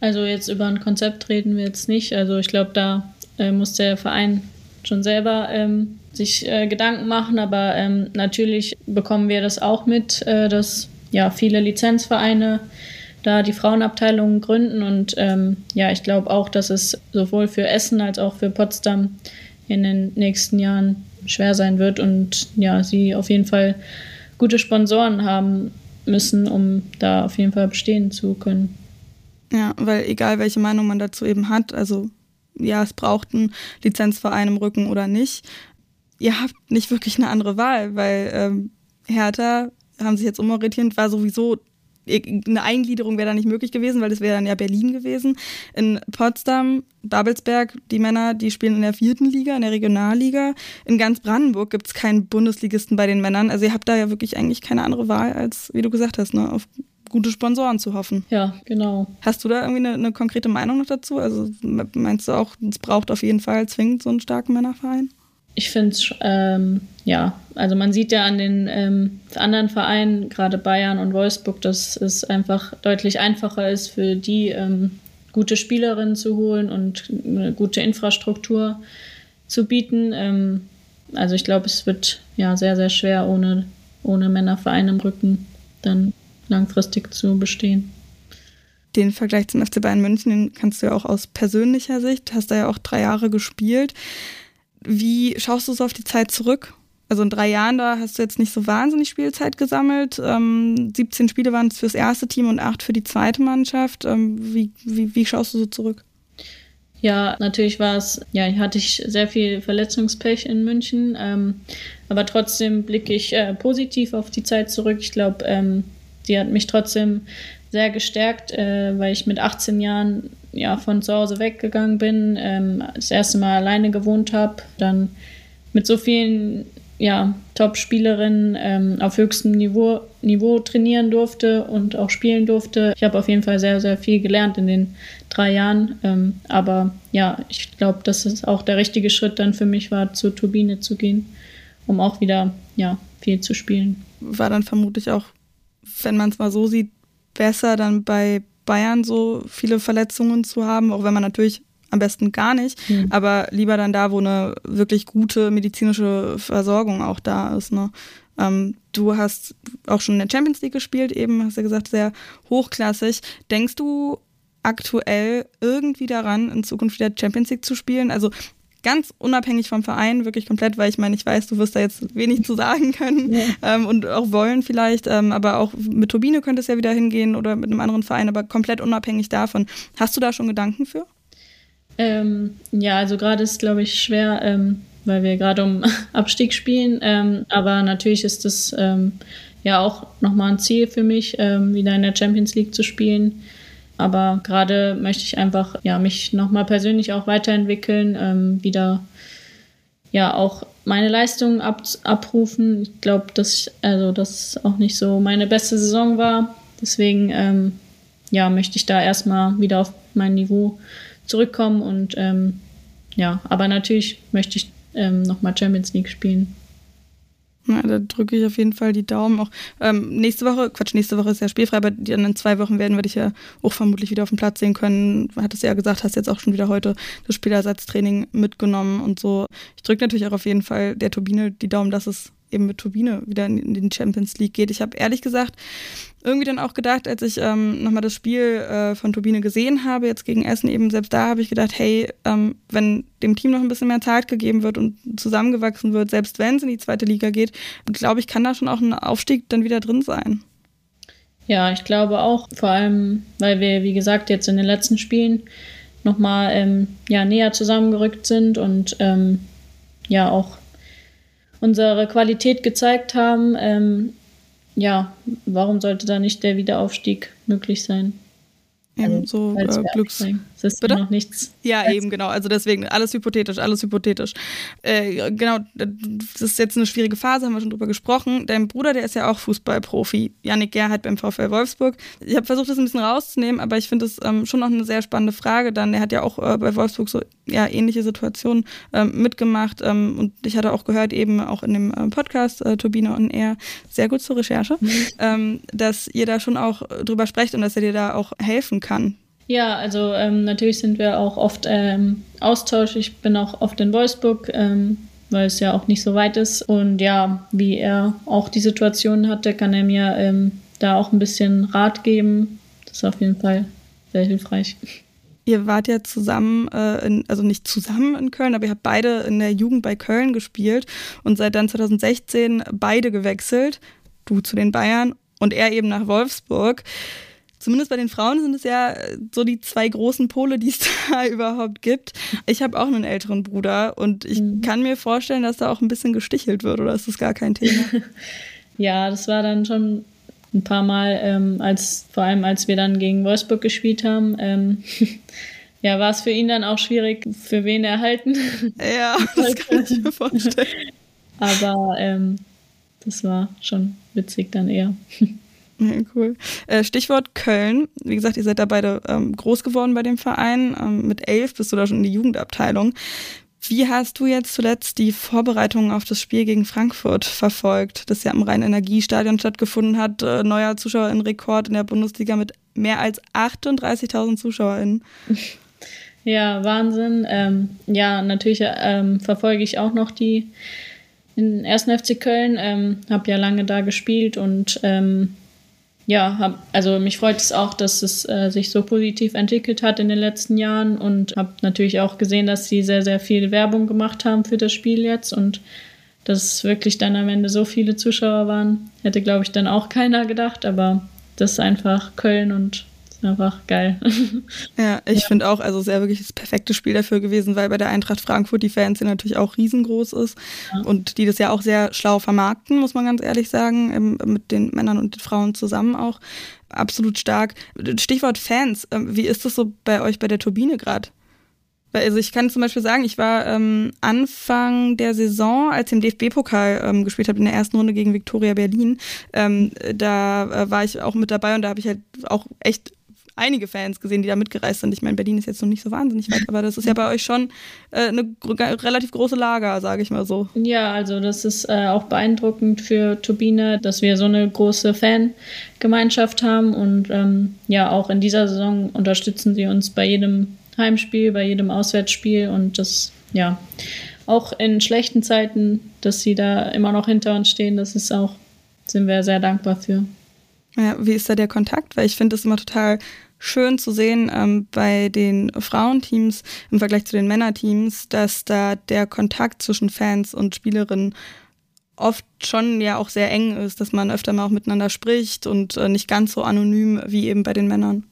Also jetzt über ein Konzept reden wir jetzt nicht. Also ich glaube, da äh, muss der Verein schon selber ähm, sich äh, Gedanken machen. Aber ähm, natürlich bekommen wir das auch mit, äh, dass ja viele Lizenzvereine da die Frauenabteilungen gründen und ähm, ja, ich glaube auch, dass es sowohl für Essen als auch für Potsdam in den nächsten Jahren schwer sein wird und ja, sie auf jeden Fall gute Sponsoren haben müssen, um da auf jeden Fall bestehen zu können. Ja, weil egal welche Meinung man dazu eben hat, also ja, es braucht einen Lizenzverein im Rücken oder nicht, ihr habt nicht wirklich eine andere Wahl, weil ähm, Hertha, haben sich jetzt umorientiert, war sowieso eine Eingliederung wäre da nicht möglich gewesen, weil das wäre dann ja Berlin gewesen. In Potsdam, Babelsberg, die Männer, die spielen in der vierten Liga, in der Regionalliga. In ganz Brandenburg gibt es keinen Bundesligisten bei den Männern. Also ihr habt da ja wirklich eigentlich keine andere Wahl, als, wie du gesagt hast, ne, auf gute Sponsoren zu hoffen. Ja, genau. Hast du da irgendwie eine, eine konkrete Meinung noch dazu? Also meinst du auch, es braucht auf jeden Fall zwingend so einen starken Männerverein? Ich finde es, ähm, ja, also man sieht ja an den ähm, anderen Vereinen, gerade Bayern und Wolfsburg, dass es einfach deutlich einfacher ist, für die ähm, gute Spielerinnen zu holen und eine gute Infrastruktur zu bieten. Ähm, also ich glaube, es wird ja sehr, sehr schwer, ohne, ohne Männerverein im Rücken dann langfristig zu bestehen. Den Vergleich zum F C Bayern München, den kannst du ja auch aus persönlicher Sicht, hast da ja auch drei Jahre gespielt. Wie schaust du so auf die Zeit zurück? Also in drei Jahren, da hast du jetzt nicht so wahnsinnig Spielzeit gesammelt. Ähm, siebzehn Spiele waren es fürs erste Team und acht für die zweite Mannschaft. Ähm, wie, wie, wie schaust du so zurück? Ja, natürlich war es, ja, hatte ich sehr viel Verletzungspech in München. Ähm, aber trotzdem blicke ich äh, positiv auf die Zeit zurück. Ich glaube, ähm, die hat mich trotzdem sehr gestärkt, äh, weil ich mit achtzehn Jahren ja, von zu Hause weggegangen bin, ähm, das erste Mal alleine gewohnt habe, dann mit so vielen ja, Top-Spielerinnen ähm, auf höchstem Niveau, Niveau trainieren durfte und auch spielen durfte. Ich habe auf jeden Fall sehr, sehr viel gelernt in den drei Jahren. Ähm, aber ja, ich glaube, dass es auch der richtige Schritt dann für mich war, zur Turbine zu gehen, um auch wieder ja, viel zu spielen. War dann vermutlich auch, wenn man es mal so sieht, besser dann bei Bayern so viele Verletzungen zu haben, auch wenn man natürlich am besten gar nicht, mhm. aber lieber dann da, wo eine wirklich gute medizinische Versorgung auch da ist. Ne? Ähm, du hast auch schon in der Champions League gespielt, eben hast du ja gesagt, sehr hochklassig. Denkst du aktuell irgendwie daran, in Zukunft wieder Champions League zu spielen? Also ganz unabhängig vom Verein, wirklich komplett, weil ich meine, ich weiß, du wirst da jetzt wenig zu sagen können ja. ähm, und auch wollen vielleicht, ähm, aber auch mit Turbine könnte es ja wieder hingehen oder mit einem anderen Verein, aber komplett unabhängig davon. Hast du da schon Gedanken für? Ähm, ja, also gerade ist, glaube ich, schwer, ähm, weil wir gerade um Abstieg spielen, ähm, aber natürlich ist das ähm, ja auch nochmal ein Ziel für mich, ähm, wieder in der Champions League zu spielen. Aber gerade möchte ich einfach ja, mich nochmal persönlich auch weiterentwickeln, ähm, wieder ja auch meine Leistungen ab, abrufen. Ich glaube, dass also das auch nicht so meine beste Saison war. Deswegen ähm, ja, möchte ich da erstmal wieder auf mein Niveau zurückkommen. Und ähm, ja, aber natürlich möchte ich ähm, nochmal Champions League spielen. Ja, da drücke ich auf jeden Fall die Daumen. Auch ähm, nächste Woche, Quatsch, nächste Woche ist ja spielfrei, aber dann in zwei Wochen werden wir dich ja auch vermutlich wieder auf dem Platz sehen können. Hattest ja gesagt, hast jetzt auch schon wieder heute das Spielersatztraining mitgenommen und so. Ich drücke natürlich auch auf jeden Fall der Turbine die Daumen, dass es eben mit Turbine wieder in den Champions League geht. Ich habe ehrlich gesagt irgendwie dann auch gedacht, als ich ähm, nochmal das Spiel äh, von Turbine gesehen habe, jetzt gegen Essen eben, selbst da habe ich gedacht, hey, ähm, wenn dem Team noch ein bisschen mehr Zeit gegeben wird und zusammengewachsen wird, selbst wenn es in die zweite Liga geht, glaube ich, kann da schon auch ein Aufstieg dann wieder drin sein. Ja, ich glaube auch, vor allem, weil wir, wie gesagt, jetzt in den letzten Spielen nochmal ähm, ja, näher zusammengerückt sind und ähm, ja auch unsere Qualität gezeigt haben, ähm, ja, warum sollte da nicht der Wiederaufstieg möglich sein? Eben, also, so äh, Glücks... Das ist noch nichts. Ja, eben, genau. Also deswegen, alles hypothetisch, alles hypothetisch. Äh, genau, das ist jetzt eine schwierige Phase, haben wir schon drüber gesprochen. Dein Bruder, der ist ja auch Fußballprofi, Yannick Gerhardt beim VfL Wolfsburg. Ich habe versucht, das ein bisschen rauszunehmen, aber ich finde das ähm, schon noch eine sehr spannende Frage. Dann, der hat ja auch äh, bei Wolfsburg so ja, ähnliche Situationen ähm, mitgemacht. Ähm, und ich hatte auch gehört, eben auch in dem äh, Podcast äh, Turbine on Air, sehr gut zur Recherche, mhm. ähm, dass ihr da schon auch drüber sprecht und dass er dir da auch helfen kann. Ja, also ähm, natürlich sind wir auch oft ähm, Austausch. Ich bin auch oft in Wolfsburg, ähm, weil es ja auch nicht so weit ist. Und ja, wie er auch die Situation hatte, kann er mir ähm, da auch ein bisschen Rat geben. Das ist auf jeden Fall sehr hilfreich. Ihr wart ja zusammen, äh, in, also nicht zusammen in Köln, aber ihr habt beide in der Jugend bei Köln gespielt und seid dann zwanzig sechzehn beide gewechselt. Du zu den Bayern und er eben nach Wolfsburg. Zumindest bei den Frauen sind es ja so die zwei großen Pole, die es da überhaupt gibt. Ich habe auch einen älteren Bruder und ich mhm. kann mir vorstellen, dass da auch ein bisschen gestichelt wird, oder ist das gar kein Thema? Ja, das war dann schon ein paar Mal, ähm, als, vor allem als wir dann gegen Wolfsburg gespielt haben, ähm, ja, war es für ihn dann auch schwierig, für wen er halten. Ja, das kann ich mir vorstellen. Aber ähm, das war schon witzig dann eher. Ja, cool. Äh, Stichwort Köln. Wie gesagt, ihr seid da beide ähm, groß geworden bei dem Verein. Ähm, mit elf bist du da schon in die Jugendabteilung. Wie hast du jetzt zuletzt die Vorbereitungen auf das Spiel gegen Frankfurt verfolgt, das ja am Rhein-Energie-Stadion stattgefunden hat? Äh, neuer Zuschauerinnenrekord in der Bundesliga mit mehr als achtunddreißigtausend ZuschauerInnen. Ja, Wahnsinn. Ähm, ja, natürlich ähm, verfolge ich auch noch die den ersten F C Köln. Ähm, habe ja lange da gespielt und ähm, Ja, hab, also mich freut es auch, dass es äh, sich so positiv entwickelt hat in den letzten Jahren und habe natürlich auch gesehen, dass sie sehr, sehr viel Werbung gemacht haben für das Spiel jetzt und dass wirklich dann am Ende so viele Zuschauer waren. Hätte, glaube ich, dann auch keiner gedacht, aber das ist einfach Köln und ist einfach geil. Ja, ich ja. finde auch, also es ist ja wirklich das perfekte Spiel dafür gewesen, weil bei der Eintracht Frankfurt die Fans ja natürlich auch riesengroß ist ja. und die das ja auch sehr schlau vermarkten, muss man ganz ehrlich sagen, mit den Männern und den Frauen zusammen auch. Absolut stark. Stichwort Fans, wie ist das so bei euch bei der Turbine gerade? Also ich kann zum Beispiel sagen, ich war ähm, Anfang der Saison, als ich im D F B-Pokal ähm, gespielt habe, in der ersten Runde gegen Viktoria Berlin, ähm, da äh, war ich auch mit dabei und da habe ich halt auch echt einige Fans gesehen, die da mitgereist sind. Ich meine, Berlin ist jetzt noch nicht so wahnsinnig weit, aber das ist ja bei euch schon äh, eine gr- relativ große Lager, sage ich mal so. Ja, also das ist äh, auch beeindruckend für Turbine, dass wir so eine große Fangemeinschaft haben und ähm, ja, auch in dieser Saison unterstützen sie uns bei jedem Heimspiel, bei jedem Auswärtsspiel und das, ja, auch in schlechten Zeiten, dass sie da immer noch hinter uns stehen, das ist auch, sind wir sehr dankbar für. Ja, wie ist da der Kontakt? Weil ich finde es immer total schön zu sehen ähm, bei den Frauenteams im Vergleich zu den Männerteams, dass da der Kontakt zwischen Fans und Spielerinnen oft schon ja auch sehr eng ist, dass man öfter mal auch miteinander spricht und äh, nicht ganz so anonym wie eben bei den Männern.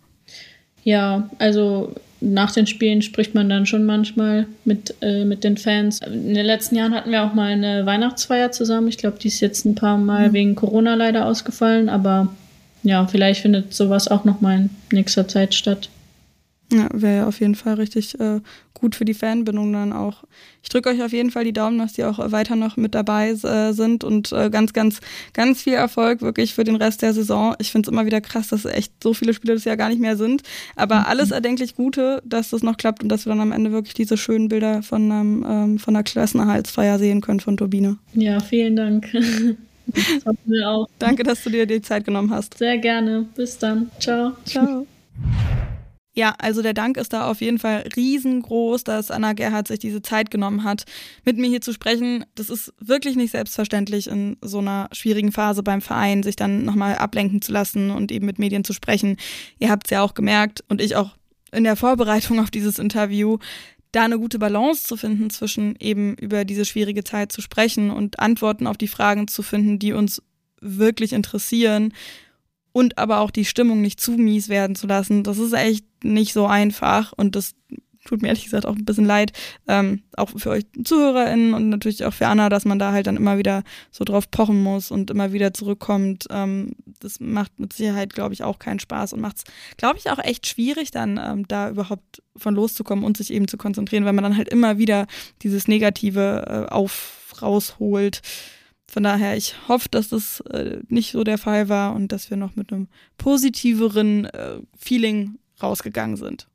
Ja, also nach den Spielen spricht man dann schon manchmal mit, äh, mit den Fans. In den letzten Jahren hatten wir auch mal eine Weihnachtsfeier zusammen. Ich glaube, die ist jetzt ein paar Mal mhm. wegen Corona leider ausgefallen, aber ja, vielleicht findet sowas auch noch mal in nächster Zeit statt. Ja, wäre auf jeden Fall richtig äh, gut für die Fanbindung dann auch. Ich drücke euch auf jeden Fall die Daumen, dass die auch weiter noch mit dabei äh, sind und äh, ganz, ganz, ganz viel Erfolg wirklich für den Rest der Saison. Ich finde es immer wieder krass, dass echt so viele Spiele das Jahr gar nicht mehr sind, aber mhm. alles erdenklich Gute, dass das noch klappt und dass wir dann am Ende wirklich diese schönen Bilder von, einem, ähm, von einer Klassenerhaltsfeier sehen können von Turbine. Ja, vielen Dank. Das hoffen wir auch. Danke, dass du dir die Zeit genommen hast. Sehr gerne. Bis dann. Ciao. Ciao. Ja, also der Dank ist da auf jeden Fall riesengroß, dass Anna Gerhardt sich diese Zeit genommen hat, mit mir hier zu sprechen. Das ist wirklich nicht selbstverständlich, in so einer schwierigen Phase beim Verein sich dann nochmal ablenken zu lassen und eben mit Medien zu sprechen. Ihr habt es ja auch gemerkt und ich auch in der Vorbereitung auf dieses Interview, da eine gute Balance zu finden zwischen eben über diese schwierige Zeit zu sprechen und Antworten auf die Fragen zu finden, die uns wirklich interessieren. Und aber auch die Stimmung nicht zu mies werden zu lassen, das ist echt nicht so einfach und das tut mir ehrlich gesagt auch ein bisschen leid, ähm, auch für euch ZuhörerInnen und natürlich auch für Anna, dass man da halt dann immer wieder so drauf pochen muss und immer wieder zurückkommt. Ähm, das macht mit Sicherheit, glaube ich, auch keinen Spaß und macht es, glaube ich, auch echt schwierig dann ähm, da überhaupt von loszukommen und sich eben zu konzentrieren, weil man dann halt immer wieder dieses Negative äh, auf rausholt. Von daher, ich hoffe, dass das äh, nicht so der Fall war und dass wir noch mit einem positiveren äh, Feeling rausgegangen sind.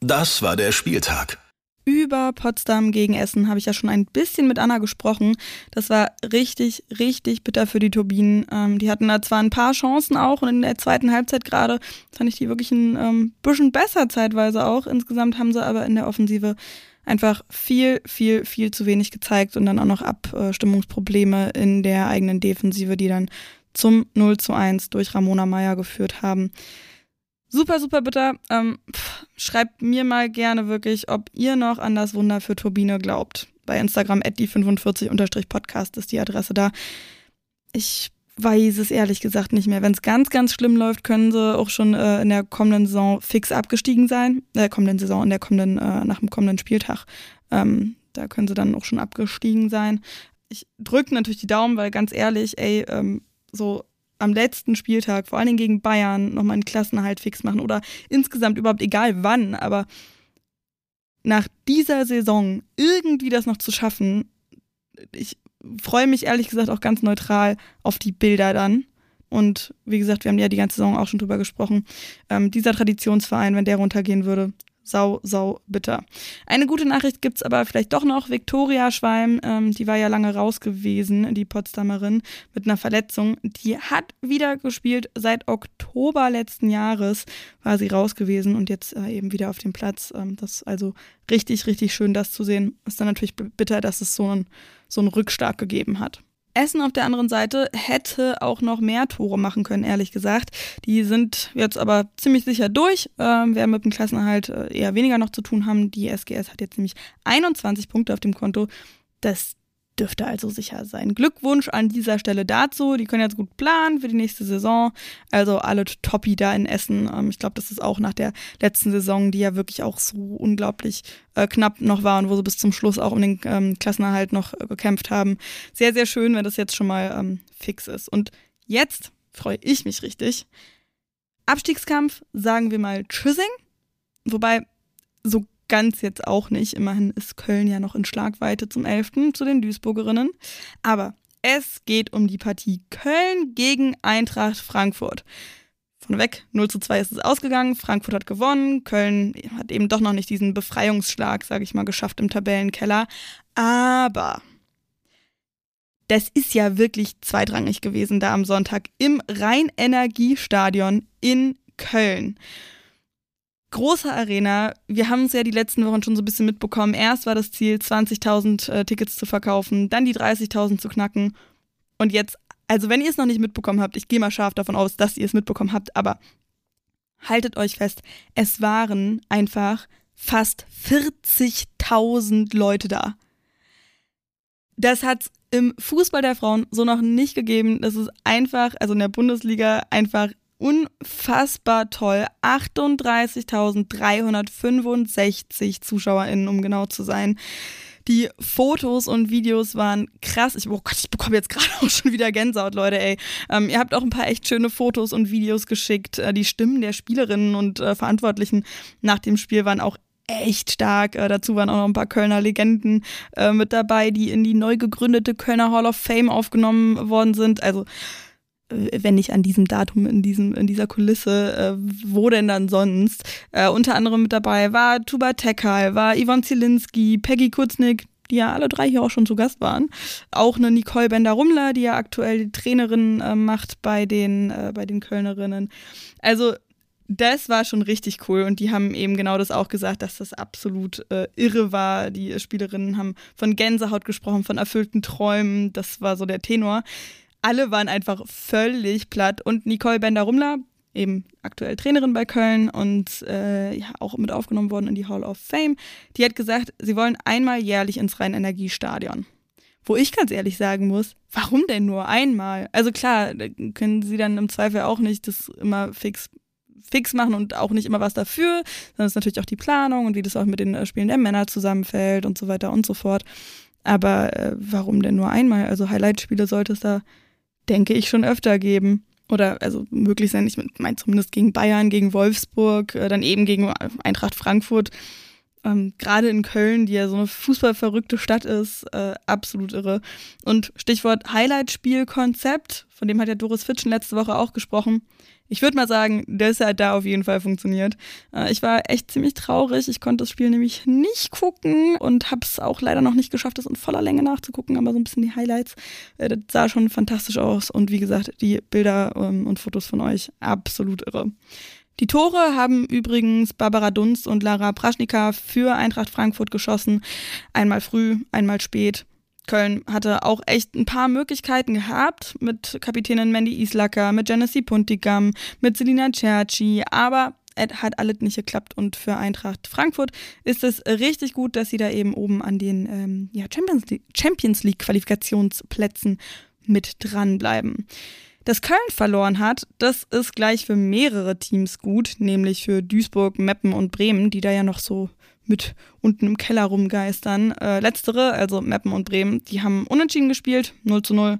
Das war der Spieltag. Über Potsdam gegen Essen habe ich ja schon ein bisschen mit Anna gesprochen. Das war richtig, richtig bitter für die Turbinen. Ähm, die hatten da zwar ein paar Chancen auch und in der zweiten Halbzeit gerade fand ich die wirklich ein ähm, bisschen besser zeitweise auch. Insgesamt haben sie aber in der Offensive einfach viel, viel, viel zu wenig gezeigt und dann auch noch Abstimmungsprobleme in der eigenen Defensive, die dann zum null zu eins durch Ramona Meyer geführt haben. Super, super bitter. Ähm, pff, schreibt mir mal gerne wirklich, ob ihr noch an das Wunder für Turbine glaubt. Bei Instagram at die fünfundvierzig Podcast ist die Adresse da. Ich weiß es ehrlich gesagt nicht mehr. Wenn es ganz, ganz schlimm läuft, können sie auch schon äh, in der kommenden Saison fix abgestiegen sein. In der kommenden Saison, in der kommenden, äh, nach dem kommenden Spieltag. Ähm, da können sie dann auch schon abgestiegen sein. Ich drücke natürlich die Daumen, weil ganz ehrlich, ey, ähm, so am letzten Spieltag, vor allen Dingen gegen Bayern, nochmal einen Klassenerhalt fix machen oder insgesamt überhaupt egal wann, aber nach dieser Saison irgendwie das noch zu schaffen, ich freue mich ehrlich gesagt auch ganz neutral auf die Bilder dann. Und wie gesagt, wir haben ja die ganze Saison auch schon drüber gesprochen. Ähm, dieser Traditionsverein, wenn der runtergehen würde, sau, sau bitter. Eine gute Nachricht gibt's aber vielleicht doch noch. Viktoria Schwalm, ähm, die war ja lange raus gewesen, die Potsdamerin, mit einer Verletzung. Die hat wieder gespielt. Seit Oktober letzten Jahres war sie raus gewesen und jetzt äh, eben wieder auf dem Platz. Ähm, das ist also richtig, richtig schön, das zu sehen. Ist dann natürlich bitter, dass es so einen, so einen Rückschlag gegeben hat. Essen auf der anderen Seite hätte auch noch mehr Tore machen können, ehrlich gesagt. Die sind jetzt aber ziemlich sicher durch, ähm, werden mit dem Klassenerhalt eher weniger noch zu tun haben. Die S G S hat jetzt nämlich einundzwanzig Punkte auf dem Konto. Das dürfte also sicher sein. Glückwunsch an dieser Stelle dazu. Die können jetzt gut planen für die nächste Saison. Also alle Toppi da in Essen. Ähm, ich glaube, das ist auch nach der letzten Saison, die ja wirklich auch so unglaublich äh, knapp noch war und wo sie bis zum Schluss auch um den ähm, Klassenerhalt noch äh, gekämpft haben. Sehr, sehr schön, wenn das jetzt schon mal ähm, fix ist. Und jetzt freue ich mich richtig. Abstiegskampf, sagen wir mal Tschüssing. Wobei, so ganz jetzt auch nicht. Immerhin ist Köln ja noch in Schlagweite zum elften zu den Duisburgerinnen. Aber es geht um die Partie Köln gegen Eintracht Frankfurt. Von weg, null zu zwei ist es ausgegangen. Frankfurt hat gewonnen. Köln hat eben doch noch nicht diesen Befreiungsschlag, sage ich mal, geschafft im Tabellenkeller. Aber das ist ja wirklich zweitrangig gewesen da am Sonntag im Rhein-Energie-Stadion in Köln. Große Arena, wir haben es ja die letzten Wochen schon so ein bisschen mitbekommen. Erst war das Ziel, zwanzigtausend äh, Tickets zu verkaufen, dann die dreißigtausend zu knacken. Und jetzt, also wenn ihr es noch nicht mitbekommen habt, ich gehe mal scharf davon aus, dass ihr es mitbekommen habt, aber haltet euch fest, es waren einfach fast vierzigtausend Leute da. Das hat's im Fußball der Frauen so noch nicht gegeben. Das ist einfach, also in der Bundesliga einfach unfassbar toll. achtunddreißigtausenddreihundertfünfundsechzig ZuschauerInnen, um genau zu sein. Die Fotos und Videos waren krass. Ich, oh Gott, ich bekomme jetzt gerade auch schon wieder Gänsehaut, Leute, ey. Ähm, ihr habt auch ein paar echt schöne Fotos und Videos geschickt. Äh, die Stimmen der Spielerinnen und äh, Verantwortlichen nach dem Spiel waren auch echt stark. Äh, dazu waren auch noch ein paar Kölner Legenden äh, mit dabei, die in die neu gegründete Kölner Hall of Fame aufgenommen worden sind. Also, wenn nicht an diesem Datum, in diesem in dieser Kulisse, äh, wo denn dann sonst? Äh, unter anderem mit dabei war Tuba Tekal, war Yvonne Zielinski, Peggy Kurznick, die ja alle drei hier auch schon zu Gast waren. Auch eine Nicole Bender-Rumler, die ja aktuell die Trainerin äh, macht bei den, äh, bei den Kölnerinnen. Also das war schon richtig cool und die haben eben genau das auch gesagt, dass das absolut äh, irre war. Die Spielerinnen haben von Gänsehaut gesprochen, von erfüllten Träumen, das war so der Tenor. Alle waren einfach völlig platt und Nicole Bender-Rumler, eben aktuell Trainerin bei Köln und äh, ja, auch mit aufgenommen worden in die Hall of Fame, die hat gesagt, sie wollen einmal jährlich ins Rhein-Energie-Stadion. Wo ich ganz ehrlich sagen muss, warum denn nur einmal? Also klar, können sie dann im Zweifel auch nicht das immer fix fix machen und auch nicht immer was dafür, sondern es ist natürlich auch die Planung und wie das auch mit den Spielen der Männer zusammenfällt und so weiter und so fort. Aber äh, warum denn nur einmal? Also Highlight-Spiele sollte es da, denke ich, schon öfter geben. Oder also möglich sein, ich meine zumindest gegen Bayern, gegen Wolfsburg, dann eben gegen Eintracht Frankfurt. Ähm, gerade in Köln, die ja so eine fußballverrückte Stadt ist, äh, absolut irre. Und Stichwort Highlight-Spielkonzept, von dem hat ja Doris Fitschen letzte Woche auch gesprochen. Ich würde mal sagen, das hat da auf jeden Fall funktioniert. Äh, ich war echt ziemlich traurig, ich konnte das Spiel nämlich nicht gucken und habe es auch leider noch nicht geschafft, das in voller Länge nachzugucken, aber so ein bisschen die Highlights, äh, das sah schon fantastisch aus und wie gesagt, die Bilder ähm, und Fotos von euch, absolut irre. Die Tore haben übrigens Barbara Dunst und Lara Praschnika für Eintracht Frankfurt geschossen. Einmal früh, einmal spät. Köln hatte auch echt ein paar Möglichkeiten gehabt mit Kapitänin Mandy Islacker, mit Genesee Puntigam, mit Selina Cerci, aber es hat alles nicht geklappt und für Eintracht Frankfurt ist es richtig gut, dass sie da eben oben an den ähm, ja, Champions League, Champions League Qualifikationsplätzen mit dranbleiben. Dass Köln verloren hat, das ist gleich für mehrere Teams gut, nämlich für Duisburg, Meppen und Bremen, die da ja noch so mit unten im Keller rumgeistern. Äh, letztere, also Meppen und Bremen, die haben unentschieden gespielt, null zu null,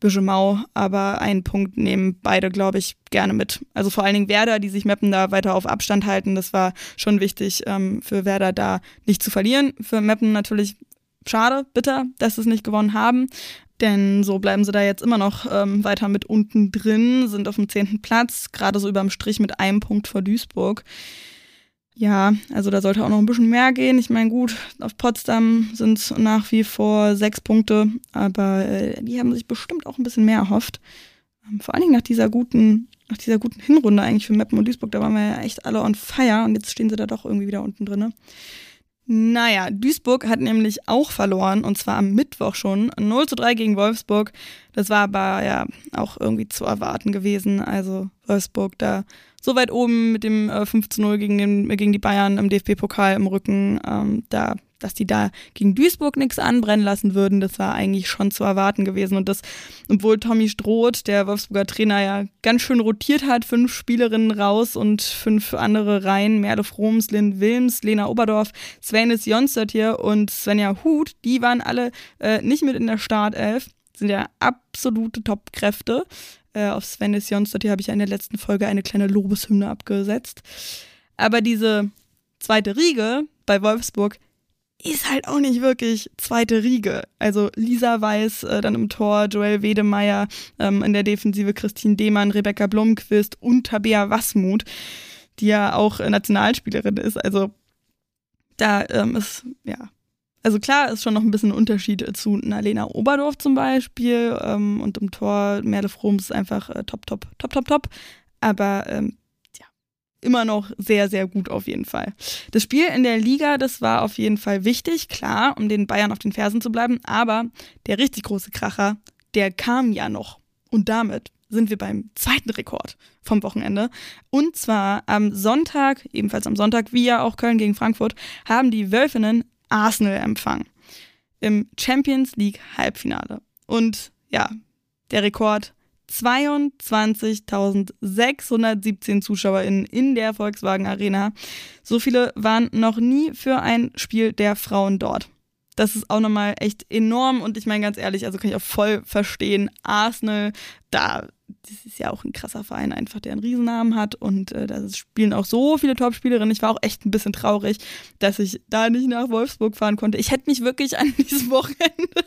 bisschen mau, aber einen Punkt nehmen beide, glaube ich, gerne mit. Also vor allen Dingen Werder, die sich Meppen da weiter auf Abstand halten, das war schon wichtig ähm, für Werder da nicht zu verlieren. Für Meppen natürlich schade, bitter, dass sie es nicht gewonnen haben. Denn so bleiben sie da jetzt immer noch ähm, weiter mit unten drin, sind auf dem zehnten Platz, gerade so überm Strich mit einem Punkt vor Duisburg. Ja, also da sollte auch noch ein bisschen mehr gehen. Ich meine, gut, auf Potsdam sind es nach wie vor sechs Punkte, aber äh, die haben sich bestimmt auch ein bisschen mehr erhofft. Ähm, vor allen Dingen nach dieser guten, nach dieser guten Hinrunde eigentlich für Meppen und Duisburg, da waren wir ja echt alle on fire und jetzt stehen sie da doch irgendwie wieder unten drin, ne? Naja, Duisburg hat nämlich auch verloren und zwar am Mittwoch schon. null zu drei gegen Wolfsburg. Das war aber ja auch irgendwie zu erwarten gewesen. Also Wolfsburg da so weit oben mit dem äh, fünf zu null gegen, den, gegen die Bayern im D F B-Pokal im Rücken. Ähm, da, dass die da gegen Duisburg nichts anbrennen lassen würden, das war eigentlich schon zu erwarten gewesen. Und das, obwohl Tommy Stroth, der Wolfsburger Trainer, ja ganz schön rotiert hat. Fünf Spielerinnen raus und fünf andere rein. Merle Frohms, Lynn Wilms, Lena Oberdorf, Svenis Jonsdottir und Svenja Huth. Die waren alle äh, nicht mit in der Startelf. Sind ja absolute Top-Kräfte. Äh, auf Svenis Jonsdottir habe ich ja in der letzten Folge eine kleine Lobeshymne abgesetzt. Aber diese zweite Riege bei Wolfsburg ist halt auch nicht wirklich zweite Riege. Also Lisa Weiß äh, dann im Tor, Joel Wedemeyer ähm, in der Defensive, Christine Dehmann, Rebecca Blomqvist und Tabea Wasmuth, die ja auch äh, Nationalspielerin ist. Also da ähm, ist, ja... Also klar, ist schon noch ein bisschen ein Unterschied zu einer Lena Oberdorf zum Beispiel ähm, und im Tor Merle Frohms ist einfach äh, top, top, top, top, top. Aber ähm, ja, immer noch sehr, sehr gut auf jeden Fall. Das Spiel in der Liga, das war auf jeden Fall wichtig, klar, um den Bayern auf den Fersen zu bleiben. Aber der richtig große Kracher, der kam ja noch. Und damit sind wir beim zweiten Rekord vom Wochenende. Und zwar am Sonntag, ebenfalls am Sonntag, wie ja auch Köln gegen Frankfurt, haben die Wölfinnen Arsenal empfangen im Champions League Halbfinale. Und ja, der Rekord zweiundzwanzigtausendsechshundertsiebzehn ZuschauerInnen in der Volkswagen Arena. So viele waren noch nie für ein Spiel der Frauen dort. das ist auch nochmal echt enorm. Und ich meine ganz ehrlich, also kann ich auch voll verstehen, Arsenal, da, das ist ja auch ein krasser Verein einfach, der einen Riesennamen hat. Und äh, da spielen auch so viele Top-Spielerinnen. Ich war auch echt ein bisschen traurig, dass ich da nicht nach Wolfsburg fahren konnte. Ich hätte mich wirklich an diesem Wochenende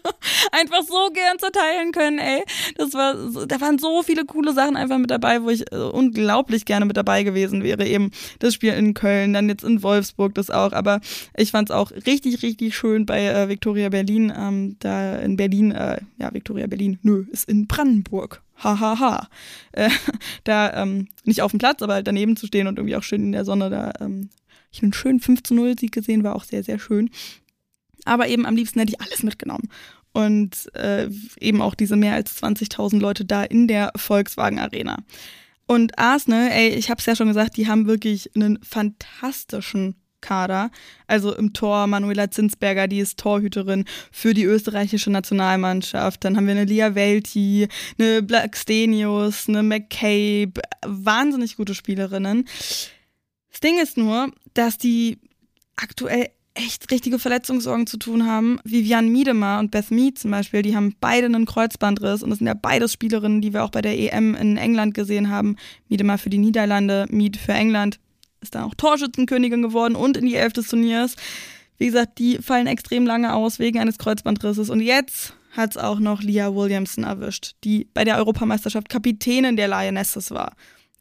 einfach so gern zerteilen können, ey. Das war, da waren so viele coole Sachen einfach mit dabei, wo ich äh, unglaublich gerne mit dabei gewesen wäre. Eben das Spiel in Köln, dann jetzt in Wolfsburg das auch. Aber ich fand es auch richtig, richtig schön bei äh, Viktoria Berlin. Ähm, da in Berlin, äh, ja, Viktoria Berlin, nö, ist in Brandenburg. Hahaha, ha, ha. Äh, da ähm, nicht auf dem Platz, aber halt daneben zu stehen und irgendwie auch schön in der Sonne, da ähm, ich einen schönen fünf zu null Sieg gesehen, war auch sehr, sehr schön. Aber eben am liebsten hätte ich alles mitgenommen. Und äh, eben auch diese mehr als zwanzigtausend Leute da in der Volkswagen Arena. Und Arsenal, ey, ich hab's ja schon gesagt, die haben wirklich einen fantastischen Kader. Also im Tor Manuela Zinsberger, die ist Torhüterin für die österreichische Nationalmannschaft. Dann haben wir eine Lia Welti, eine Blackstenius, eine McCabe. Wahnsinnig gute Spielerinnen. Das Ding ist nur, dass die aktuell echt richtige Verletzungssorgen zu tun haben. Vivian Miedema und Beth Mead zum Beispiel, die haben beide einen Kreuzbandriss und das sind ja beides Spielerinnen, die wir auch bei der E M in England gesehen haben. Miedema für die Niederlande, Mead für England. Ist dann auch Torschützenkönigin geworden und in die Elf des Turniers. Wie gesagt, die fallen extrem lange aus wegen eines Kreuzbandrisses. Und jetzt hat es auch noch Leah Williamson erwischt, die bei der Europameisterschaft Kapitänin der Lionesses war.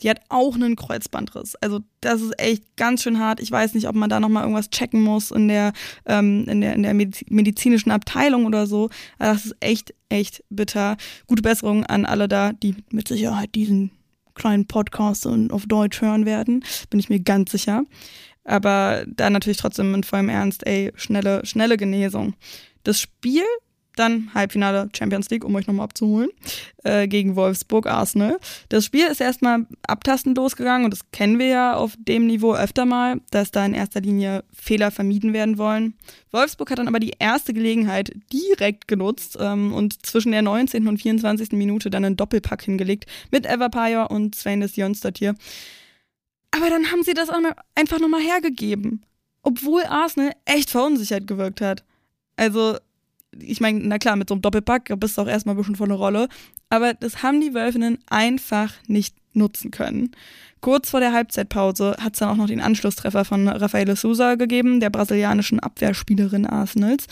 Die hat auch einen Kreuzbandriss. Also das ist echt ganz schön hart. Ich weiß nicht, ob man da nochmal irgendwas checken muss in der, ähm, in der, in der medizinischen Abteilung oder so. Aber das ist echt, echt bitter. Gute Besserung an alle da, die mit Sicherheit diesen kleinen Podcast und auf Deutsch hören werden, bin ich mir ganz sicher. Aber da natürlich trotzdem in vollem Ernst, ey, schnelle, schnelle Genesung. Das Spiel, dann Halbfinale Champions League, um euch nochmal abzuholen, äh, gegen Wolfsburg, Arsenal. Das Spiel ist erstmal abtastend losgegangen und das kennen wir ja auf dem Niveau öfter mal, dass da in erster Linie Fehler vermieden werden wollen. Wolfsburg hat dann aber die erste Gelegenheit direkt genutzt ähm, und zwischen der neunzehnten und vierundzwanzigsten Minute dann einen Doppelpack hingelegt mit Eva Pajor und Svendis Jonsdottir. Aber dann haben sie das einfach nochmal hergegeben, obwohl Arsenal echt verunsichert gewirkt hat. Also ich meine, na klar, mit so einem Doppelpack bist du auch erstmal ein bisschen von der Rolle. Aber das haben die Wölfinnen einfach nicht nutzen können. Kurz vor der Halbzeitpause hat es dann auch noch den Anschlusstreffer von Rafaela Sousa gegeben, der brasilianischen Abwehrspielerin Arsenals.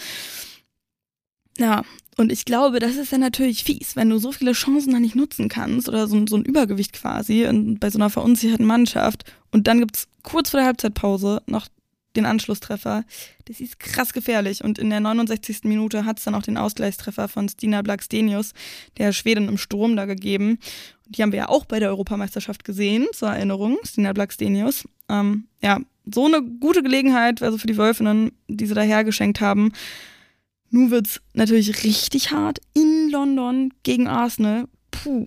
Ja, und ich glaube, das ist dann natürlich fies, wenn du so viele Chancen dann nicht nutzen kannst oder so, so ein Übergewicht quasi bei so einer verunsicherten Mannschaft. Und dann gibt es kurz vor der Halbzeitpause noch den Anschlusstreffer. Das ist krass gefährlich. Und in der neunundsechzigsten Minute hat es dann auch den Ausgleichstreffer von Stina Blackstenius, der Schwedin im Sturm, da gegeben. Die haben wir ja auch bei der Europameisterschaft gesehen, zur Erinnerung, Stina Blackstenius. Ähm, ja, so eine gute Gelegenheit, also für die Wölfinnen, die sie daher geschenkt haben. Nun wird es natürlich richtig hart in London gegen Arsenal. Puh,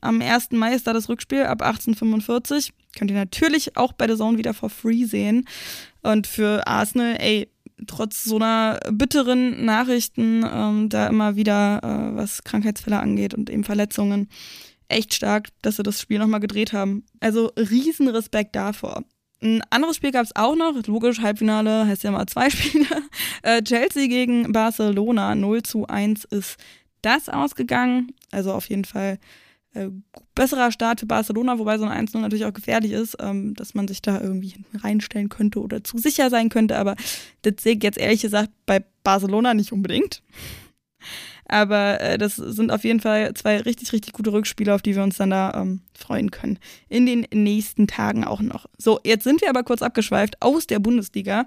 am ersten Mai ist da das Rückspiel, ab achtzehn Uhr fünfundvierzig. Könnt ihr natürlich auch bei der Zone wieder for free sehen. Und für Arsenal, ey, trotz so einer bitteren Nachrichten, ähm, da immer wieder, äh, was Krankheitsfälle angeht und eben Verletzungen, echt stark, dass sie das Spiel nochmal gedreht haben. Also riesen Respekt davor. Ein anderes Spiel gab es auch noch, logisch, Halbfinale heißt ja mal zwei Spiele. Äh, Chelsea gegen Barcelona, null zu eins ist das ausgegangen. Also auf jeden Fall Äh, besserer Start für Barcelona, wobei so ein eins null natürlich auch gefährlich ist, ähm, dass man sich da irgendwie hinten reinstellen könnte oder zu sicher sein könnte, aber das sehe ich jetzt ehrlich gesagt bei Barcelona nicht unbedingt. Aber äh, das sind auf jeden Fall zwei richtig, richtig gute Rückspiele, auf die wir uns dann da ähm, freuen können. In den nächsten Tagen auch noch. So, jetzt sind wir aber kurz abgeschweift aus der Bundesliga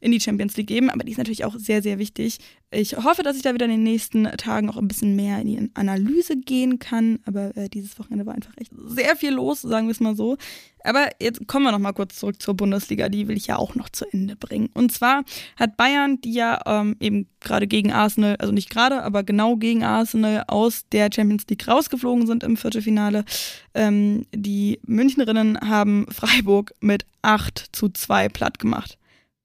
in die Champions League eben, aber die ist natürlich auch sehr, sehr wichtig. Ich hoffe, dass ich da wieder in den nächsten Tagen auch ein bisschen mehr in die Analyse gehen kann, aber äh, dieses Wochenende war einfach echt sehr viel los, sagen wir es mal so. Aber jetzt kommen wir noch mal kurz zurück zur Bundesliga, die will ich ja auch noch zu Ende bringen. Und zwar hat Bayern, die ja ähm, eben gerade gegen Arsenal, also nicht gerade, aber genau gegen Arsenal aus der Champions League rausgeflogen sind im Viertelfinale, ähm, die Münchnerinnen haben Freiburg mit acht zu zwei platt gemacht.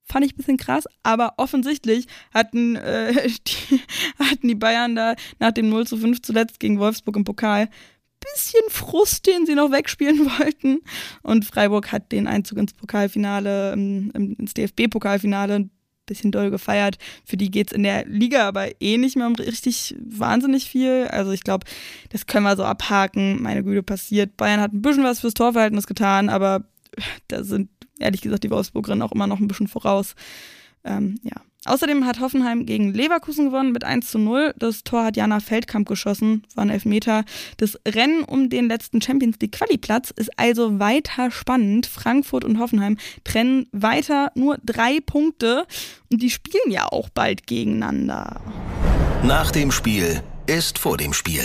Fand ich ein bisschen krass, aber offensichtlich hatten, äh, die, hatten die Bayern da nach dem null zu fünf zuletzt gegen Wolfsburg im Pokal ein bisschen Frust, den sie noch wegspielen wollten. Und Freiburg hat den Einzug ins Pokalfinale, ins D F B-Pokalfinale bisschen doll gefeiert. Für die geht's in der Liga aber eh nicht mehr um richtig wahnsinnig viel. Also ich glaube, das können wir so abhaken. Meine Güte, passiert. Bayern hat ein bisschen was fürs Torverhältnis getan, aber da sind ehrlich gesagt die Wolfsburgerinnen auch immer noch ein bisschen voraus. Ähm, ja. Außerdem hat Hoffenheim gegen Leverkusen gewonnen mit eins zu null. Das Tor hat Jana Feldkamp geschossen, war ein Elfmeter. Das Rennen um den letzten Champions-League-Quali-Platz ist also weiter spannend. Frankfurt und Hoffenheim trennen weiter nur drei Punkte und die spielen ja auch bald gegeneinander. Nach dem Spiel ist vor dem Spiel.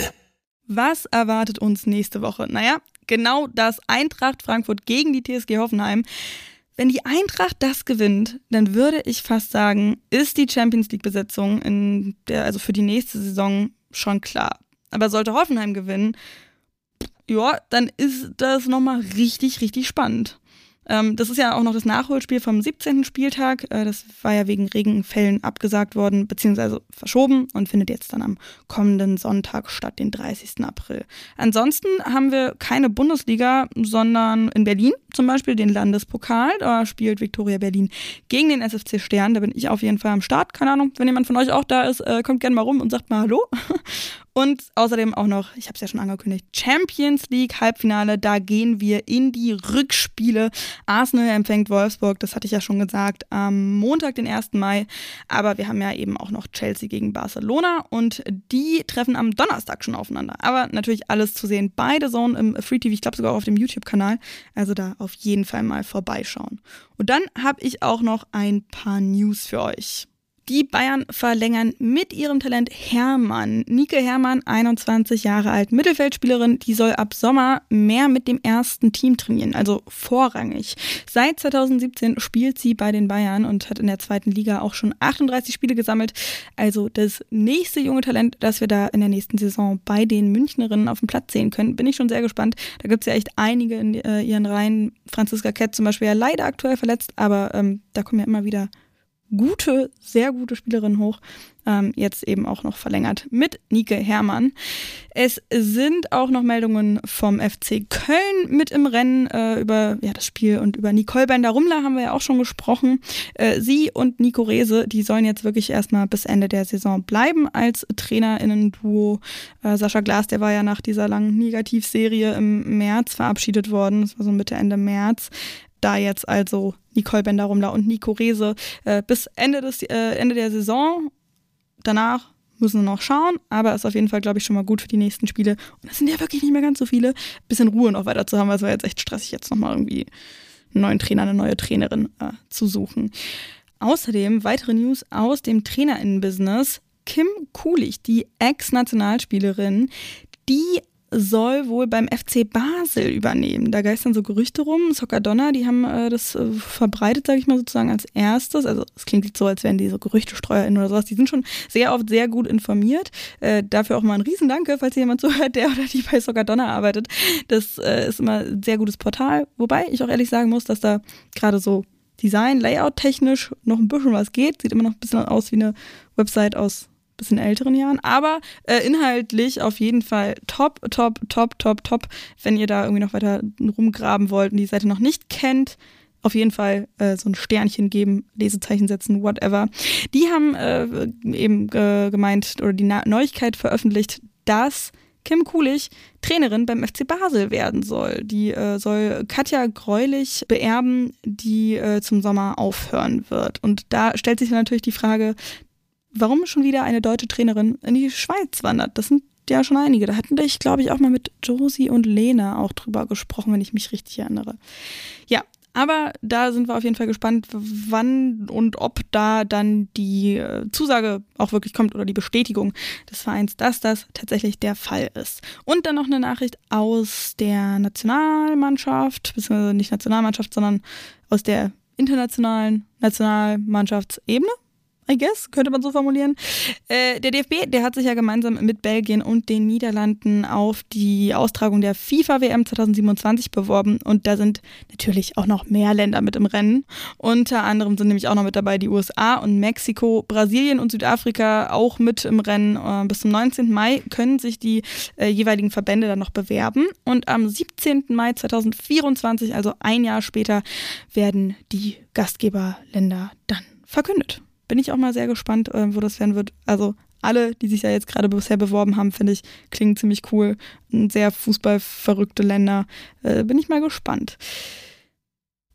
Was erwartet uns nächste Woche? Naja, genau das: Eintracht Frankfurt gegen die T S G Hoffenheim. Wenn die Eintracht das gewinnt, dann würde ich fast sagen, ist die Champions-League-Besetzung in der, also für die nächste Saison schon klar. Aber sollte Hoffenheim gewinnen, ja, dann ist das nochmal richtig, richtig spannend. Ähm, das ist ja auch noch das Nachholspiel vom siebzehnten Spieltag. Äh, das war ja wegen Regenfällen abgesagt worden, beziehungsweise verschoben und findet jetzt dann am kommenden Sonntag statt, den dreißigsten April. Ansonsten haben wir keine Bundesliga, sondern in Berlin zum Beispiel den Landespokal. Da spielt Viktoria Berlin gegen den S F C Stern. Da bin ich auf jeden Fall am Start. Keine Ahnung, wenn jemand von euch auch da ist, äh, kommt gerne mal rum und sagt mal Hallo. Und außerdem auch noch, ich habe es ja schon angekündigt, Champions League Halbfinale, da gehen wir in die Rückspiele. Arsenal empfängt Wolfsburg, das hatte ich ja schon gesagt, am Montag, den ersten Mai. Aber wir haben ja eben auch noch Chelsea gegen Barcelona und die treffen am Donnerstag schon aufeinander. Aber natürlich alles zu sehen bei The Zone im Free T V, ich glaube sogar auch auf dem YouTube-Kanal. Also da auf jeden Fall mal vorbeischauen. Und dann habe ich auch noch ein paar News für euch. Die Bayern verlängern mit ihrem Talent Herrmann. Nike Herrmann, einundzwanzig Jahre alt, Mittelfeldspielerin, die soll ab Sommer mehr mit dem ersten Team trainieren, also vorrangig. Seit zweitausendsiebzehn spielt sie bei den Bayern und hat in der zweiten Liga auch schon achtunddreißig Spiele gesammelt. Also das nächste junge Talent, das wir da in der nächsten Saison bei den Münchnerinnen auf dem Platz sehen können, bin ich schon sehr gespannt. Da gibt es ja echt einige in äh, ihren Reihen. Franziska Kett zum Beispiel, ja leider aktuell verletzt, aber ähm, da kommen ja immer wieder gute, sehr gute Spielerin hoch, ähm, jetzt eben auch noch verlängert mit Nike Herrmann. Es sind auch noch Meldungen vom F C Köln mit im Rennen äh, über ja, das Spiel und über Nicole Bender-Rumler haben wir ja auch schon gesprochen. Äh, sie und Nico Rehse, die sollen jetzt wirklich erstmal bis Ende der Saison bleiben als TrainerInnen-Duo. Äh, Sascha Glas, der war ja nach dieser langen Negativserie im März verabschiedet worden, das war so Mitte, Ende März. Da jetzt also Nicole Bender-Rumler und Nico Rehse äh, bis Ende, des, äh, Ende der Saison. Danach müssen wir noch schauen, aber ist auf jeden Fall, glaube ich, schon mal gut für die nächsten Spiele. Und es sind ja wirklich nicht mehr ganz so viele. Bisschen Ruhe noch weiter zu haben, weil es war jetzt echt stressig, jetzt nochmal irgendwie einen neuen Trainer, eine neue Trainerin äh, zu suchen. Außerdem weitere News aus dem TrainerInnen-Business. Kim Kulig, die Ex-Nationalspielerin, die soll wohl beim F C Basel übernehmen. Da geistern so Gerüchte rum. Soccerdonna, die haben äh, das äh, verbreitet, sage ich mal sozusagen, als erstes. Also es klingt jetzt so, als wären die so GerüchtestreuerInnen oder sowas. Die sind schon sehr oft sehr gut informiert. Äh, dafür auch mal ein Riesendanke, falls hier jemand zuhört, der oder die bei Soccerdonna arbeitet. Das äh, ist immer ein sehr gutes Portal. Wobei ich auch ehrlich sagen muss, dass da gerade so Design, Layout-technisch noch ein bisschen was geht. Sieht immer noch ein bisschen aus wie eine Website aus bisschen älteren Jahren, aber äh, inhaltlich auf jeden Fall top, top, top, top, top, wenn ihr da irgendwie noch weiter rumgraben wollt und die Seite noch nicht kennt, auf jeden Fall äh, so ein Sternchen geben, Lesezeichen setzen, whatever. Die haben äh, eben äh, gemeint oder die Na- Neuigkeit veröffentlicht, dass Kim Kulig Trainerin beim F C Basel werden soll. Die äh, soll Katja Greulich beerben, die äh, zum Sommer aufhören wird. Und da stellt sich dann natürlich die Frage, warum schon wieder eine deutsche Trainerin in die Schweiz wandert. Das sind ja schon einige. Da hatten wir, ich glaube ich, auch mal mit Josie und Lena auch drüber gesprochen, wenn ich mich richtig erinnere. Ja, aber da sind wir auf jeden Fall gespannt, wann und ob da dann die Zusage auch wirklich kommt oder die Bestätigung des Vereins, dass das tatsächlich der Fall ist. Und dann noch eine Nachricht aus der Nationalmannschaft, beziehungsweise nicht Nationalmannschaft, sondern aus der internationalen Nationalmannschaftsebene. I guess, könnte man so formulieren. Äh, der D F B, der hat sich ja gemeinsam mit Belgien und den Niederlanden auf die Austragung der FIFA-W M zweitausendsiebenundzwanzig beworben und da sind natürlich auch noch mehr Länder mit im Rennen. Unter anderem sind nämlich auch noch mit dabei die U S A und Mexiko, Brasilien und Südafrika auch mit im Rennen. Äh, bis zum neunzehnten Mai können sich die äh, jeweiligen Verbände dann noch bewerben und am siebzehnten Mai zweitausendvierundzwanzig, also ein Jahr später, werden die Gastgeberländer dann verkündet. Bin ich auch mal sehr gespannt, äh, wo das werden wird. Also alle, die sich ja jetzt gerade bisher beworben haben, finde ich, klingen ziemlich cool. Sehr fußballverrückte Länder. Äh, bin ich mal gespannt.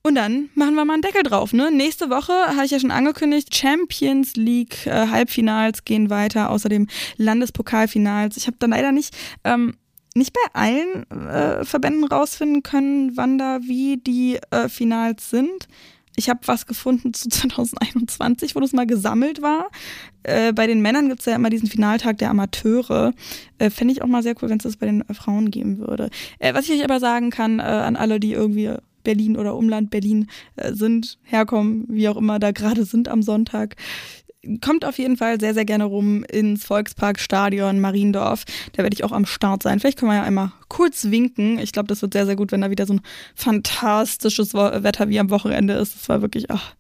Und dann machen wir mal einen Deckel drauf. Ne? Nächste Woche, habe ich ja schon angekündigt, Champions League äh, Halbfinals gehen weiter, außerdem Landespokalfinals. Ich habe da leider nicht, ähm, nicht bei allen äh, Verbänden rausfinden können, wann da wie die äh, Finals sind. Ich habe was gefunden zu zwanzig einundzwanzig, wo das mal gesammelt war. Äh, bei den Männern gibt es ja immer diesen Finaltag der Amateure. Äh, fände ich auch mal sehr cool, wenn es das bei den äh, Frauen geben würde. Äh, was ich euch aber sagen kann, äh, an alle, die irgendwie Berlin oder Umland Berlin sind, herkommen, wie auch immer da gerade sind am Sonntag. Kommt auf jeden Fall sehr, sehr gerne rum ins Volksparkstadion Mariendorf. Da werde ich auch am Start sein. Vielleicht können wir ja einmal kurz winken. Ich glaube, das wird sehr, sehr gut, wenn da wieder so ein fantastisches Wetter wie am Wochenende ist. Das war wirklich, ach,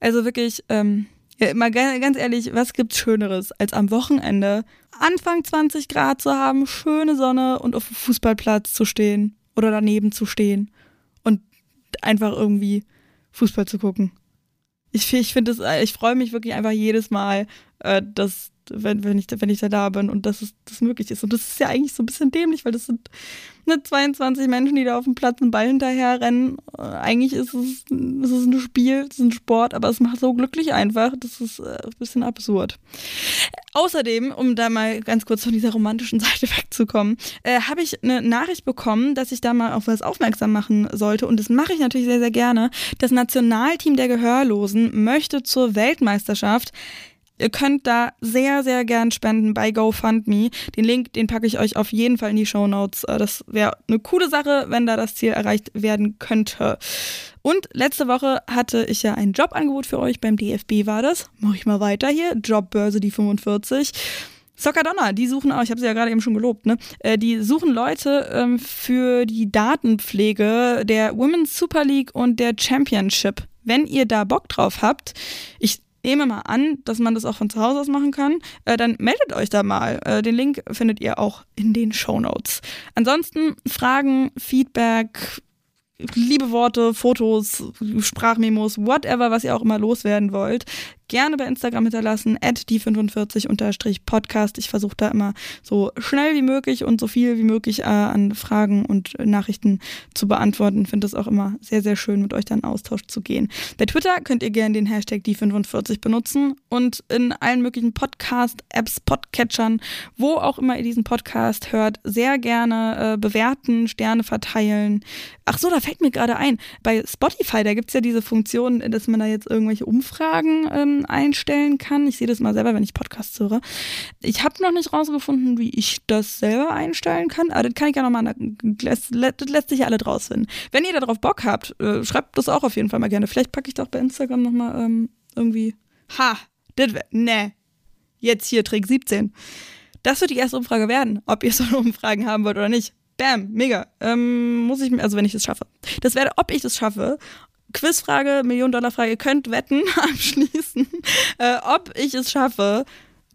also wirklich, ähm, ja, mal ganz ehrlich, was gibt's Schöneres, als am Wochenende Anfang zwanzig Grad zu haben, schöne Sonne und auf dem Fußballplatz zu stehen oder daneben zu stehen. Einfach irgendwie Fußball zu gucken. Ich, ich finde es, ich freue mich wirklich einfach jedes Mal, äh, dass, wenn, wenn ich, wenn ich da, da bin und dass es das möglich ist. Und das ist ja eigentlich so ein bisschen dämlich, weil das sind ne, zweiundzwanzig Menschen, die da auf dem Platz einen Ball hinterher rennen. Äh, eigentlich ist es, es ist ein Spiel, es ist ein Sport, aber es macht so glücklich einfach. Das ist äh, ein bisschen absurd. Außerdem, um da mal ganz kurz von dieser romantischen Seite wegzukommen, äh, habe ich eine Nachricht bekommen, dass ich da mal auf was aufmerksam machen sollte. Und das mache ich natürlich sehr, sehr gerne. Das Nationalteam der Gehörlosen möchte zur Weltmeisterschaft. Ihr könnt da sehr, sehr gern spenden bei GoFundMe. Den Link, den packe ich euch auf jeden Fall in die Shownotes. Das wäre eine coole Sache, wenn da das Ziel erreicht werden könnte. Und letzte Woche hatte ich ja ein Jobangebot für euch. Beim D F B war das. Mache ich mal weiter hier. Jobbörse, die fünfundvierzig. Soccerdonna, die suchen auch, ich habe sie ja gerade eben schon gelobt, ne? Die suchen Leute ähm, für die Datenpflege der Women's Super League und der Championship. Wenn ihr da Bock drauf habt, ich nehme mal an, dass man das auch von zu Hause aus machen kann, äh, dann meldet euch da mal. Äh, den Link findet ihr auch in den Shownotes. Ansonsten Fragen, Feedback, liebe Worte, Fotos, Sprachmemos, whatever, was ihr auch immer loswerden wollt, gerne bei Instagram hinterlassen, at die fünfundvierzig Podcast. Ich versuche da immer so schnell wie möglich und so viel wie möglich äh, an Fragen und äh, Nachrichten zu beantworten. Ich finde das auch immer sehr, sehr schön, mit euch da in Austausch zu gehen. Bei Twitter könnt ihr gerne den Hashtag die fünfundvierzig benutzen und in allen möglichen Podcast-Apps, Podcatchern, wo auch immer ihr diesen Podcast hört, sehr gerne äh, bewerten, Sterne verteilen. Ach so, da fällt mir gerade ein, bei Spotify, da gibt es ja diese Funktion, dass man da jetzt irgendwelche Umfragen ähm, einstellen kann. Ich sehe das mal selber, wenn ich Podcasts höre. Ich habe noch nicht rausgefunden, wie ich das selber einstellen kann, aber das kann ich ja nochmal, das lässt sich ja alle draus finden. Wenn ihr da drauf Bock habt, äh, schreibt das auch auf jeden Fall mal gerne. Vielleicht packe ich doch bei Instagram nochmal ähm, irgendwie, ha, das wär, ne, jetzt hier Trick siebzehn. Das wird die erste Umfrage werden, ob ihr so eine Umfrage haben wollt oder nicht. Bam, mega. Ähm, muss ich, also wenn ich das schaffe. Das wäre, ob ich das schaffe, Quizfrage, Million-Dollar-Frage, ihr könnt wetten, abschließen, äh, ob ich es schaffe,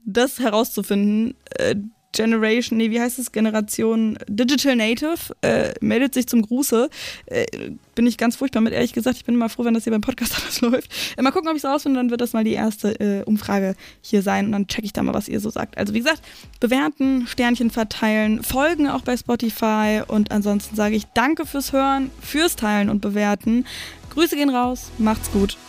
das herauszufinden. Äh, Generation, nee, wie heißt es? Generation Digital Native äh, meldet sich zum Gruße. Äh, bin ich ganz furchtbar mit, ehrlich gesagt. Ich bin immer froh, wenn das hier beim Podcast alles läuft. Äh, mal gucken, ob ich es rausfinde, dann wird das mal die erste äh, Umfrage hier sein und dann checke ich da mal, was ihr so sagt. Also wie gesagt, bewerten, Sternchen verteilen, folgen auch bei Spotify und ansonsten sage ich danke fürs Hören, fürs Teilen und Bewerten. Grüße gehen raus, macht's gut.